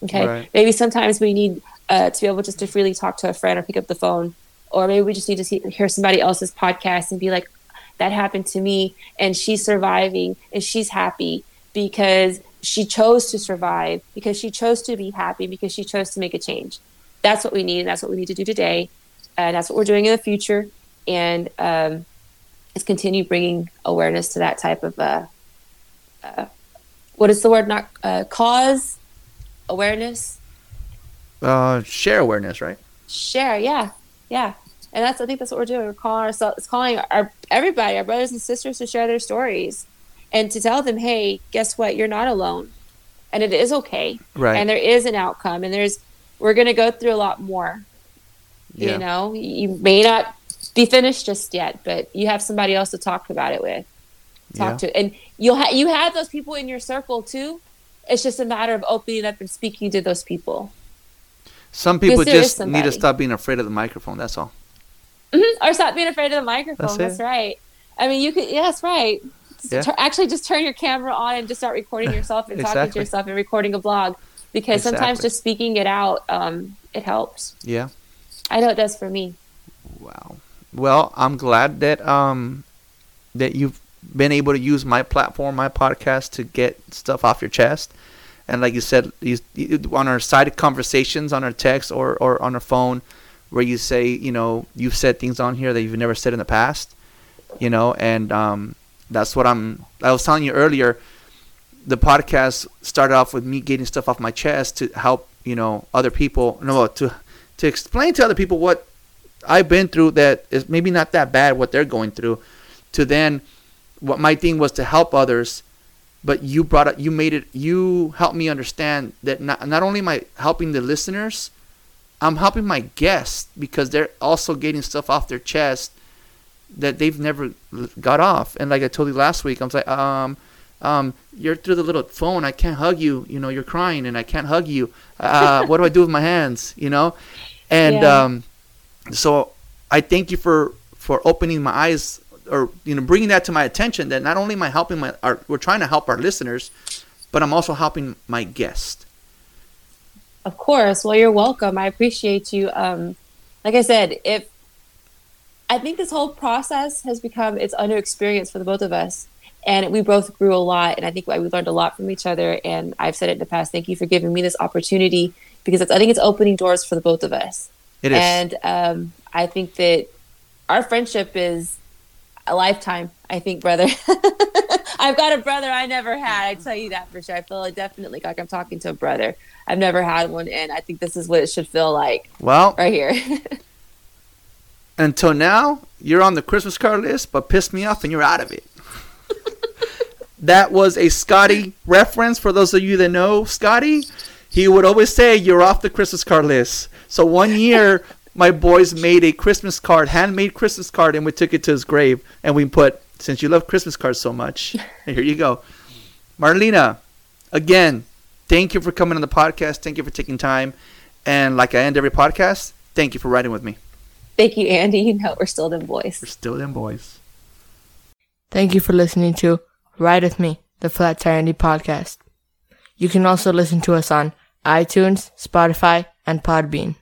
Okay? Right. Maybe sometimes we need uh, to be able just to freely talk to a friend or pick up the phone or maybe we just need to see, hear somebody else's podcast and be like, that happened to me and she's surviving and she's happy because she chose to survive, because she chose to be happy, because she chose to make a change. That's what we need. And that's what we need to do today. And that's what we're doing in the future. And um, it's continue bringing awareness to that type of, uh, uh, what is the word? Not uh, cause awareness. Uh, share awareness, right? Share. Yeah. Yeah. And that's, I think that's what we're doing. We're calling ourselves, it's calling our, everybody, our brothers and sisters to share their stories and to tell them, hey, guess what? You're not alone and it is okay. Right. And there is an outcome and there's, we're going to go through a lot more, yeah. You know, you may not be finished just yet, but you have somebody else to talk about it with, talk yeah. to, and you'll have, you have those people in your circle too. It's just a matter of opening up and speaking to those people. Some people just need to stop being afraid of the microphone. That's all. Mm-hmm. Or stop being afraid of the microphone. That's, that's right. I mean, you could, yeah, that's right. Just yeah. Tur- actually just turn your camera on and just start recording yourself and exactly. talking to yourself and recording a blog. Because exactly. sometimes just speaking it out, um, it helps. Yeah. I know it does for me. Wow. Well, I'm glad that um, that you've been able to use my platform, my podcast, to get stuff off your chest. And like you said, you, you, on our side conversations, on our text or, or on our phone, where you say, you know, you've said things on here that you've never said in the past, you know, and um, that's what I'm, I was telling you earlier. The podcast started off with me getting stuff off my chest to help, you know, other people, no, to to explain to other people what I've been through that is maybe not that bad, what they're going through, to then what my thing was to help others. But you brought up, you made it, you helped me understand that not, not only am I helping the listeners, I'm helping my guests because they're also getting stuff off their chest that they've never got off. And like I told you last week, I was like, um, Um, you're through the little phone. I can't hug you. You know, you're crying and I can't hug you. Uh, what do I do with my hands? You know? And, yeah. um, so I thank you for, for opening my eyes or, you know, bringing that to my attention that not only am I helping my, our, we're trying to help our listeners, but I'm also helping my guest. Of course. Well, you're welcome. I appreciate you. Um, like I said, if I think this whole process has become, it's a new experience for the both of us. And we both grew a lot, and I think we learned a lot from each other. And I've said it in the past, thank you for giving me this opportunity, because it's, I think it's opening doors for the both of us. It is. And um, I think that our friendship is a lifetime, I think, brother. I've got a brother I never had. I tell you that for sure. I feel definitely like I'm talking to a brother. I've never had one, and I think this is what it should feel like. Well, right here. Until now, you're on the Christmas card list, but pissed me off, and you're out of it. That was a Scotty reference. For those of you that know Scotty, he would always say, you're off the Christmas card list. So one year, my boys made a Christmas card, handmade Christmas card, and we took it to his grave. And we put, since you love Christmas cards so much, here you go. Marlena, again, thank you for coming on the podcast. Thank you for taking time. And like I end every podcast, thank you for riding with me. Thank you, Andy. You know, we're still them boys. We're still them boys. Thank you for listening to Ride With Me, the Flat Tire Andy Podcast. You can also listen to us on iTunes, Spotify, and Podbean.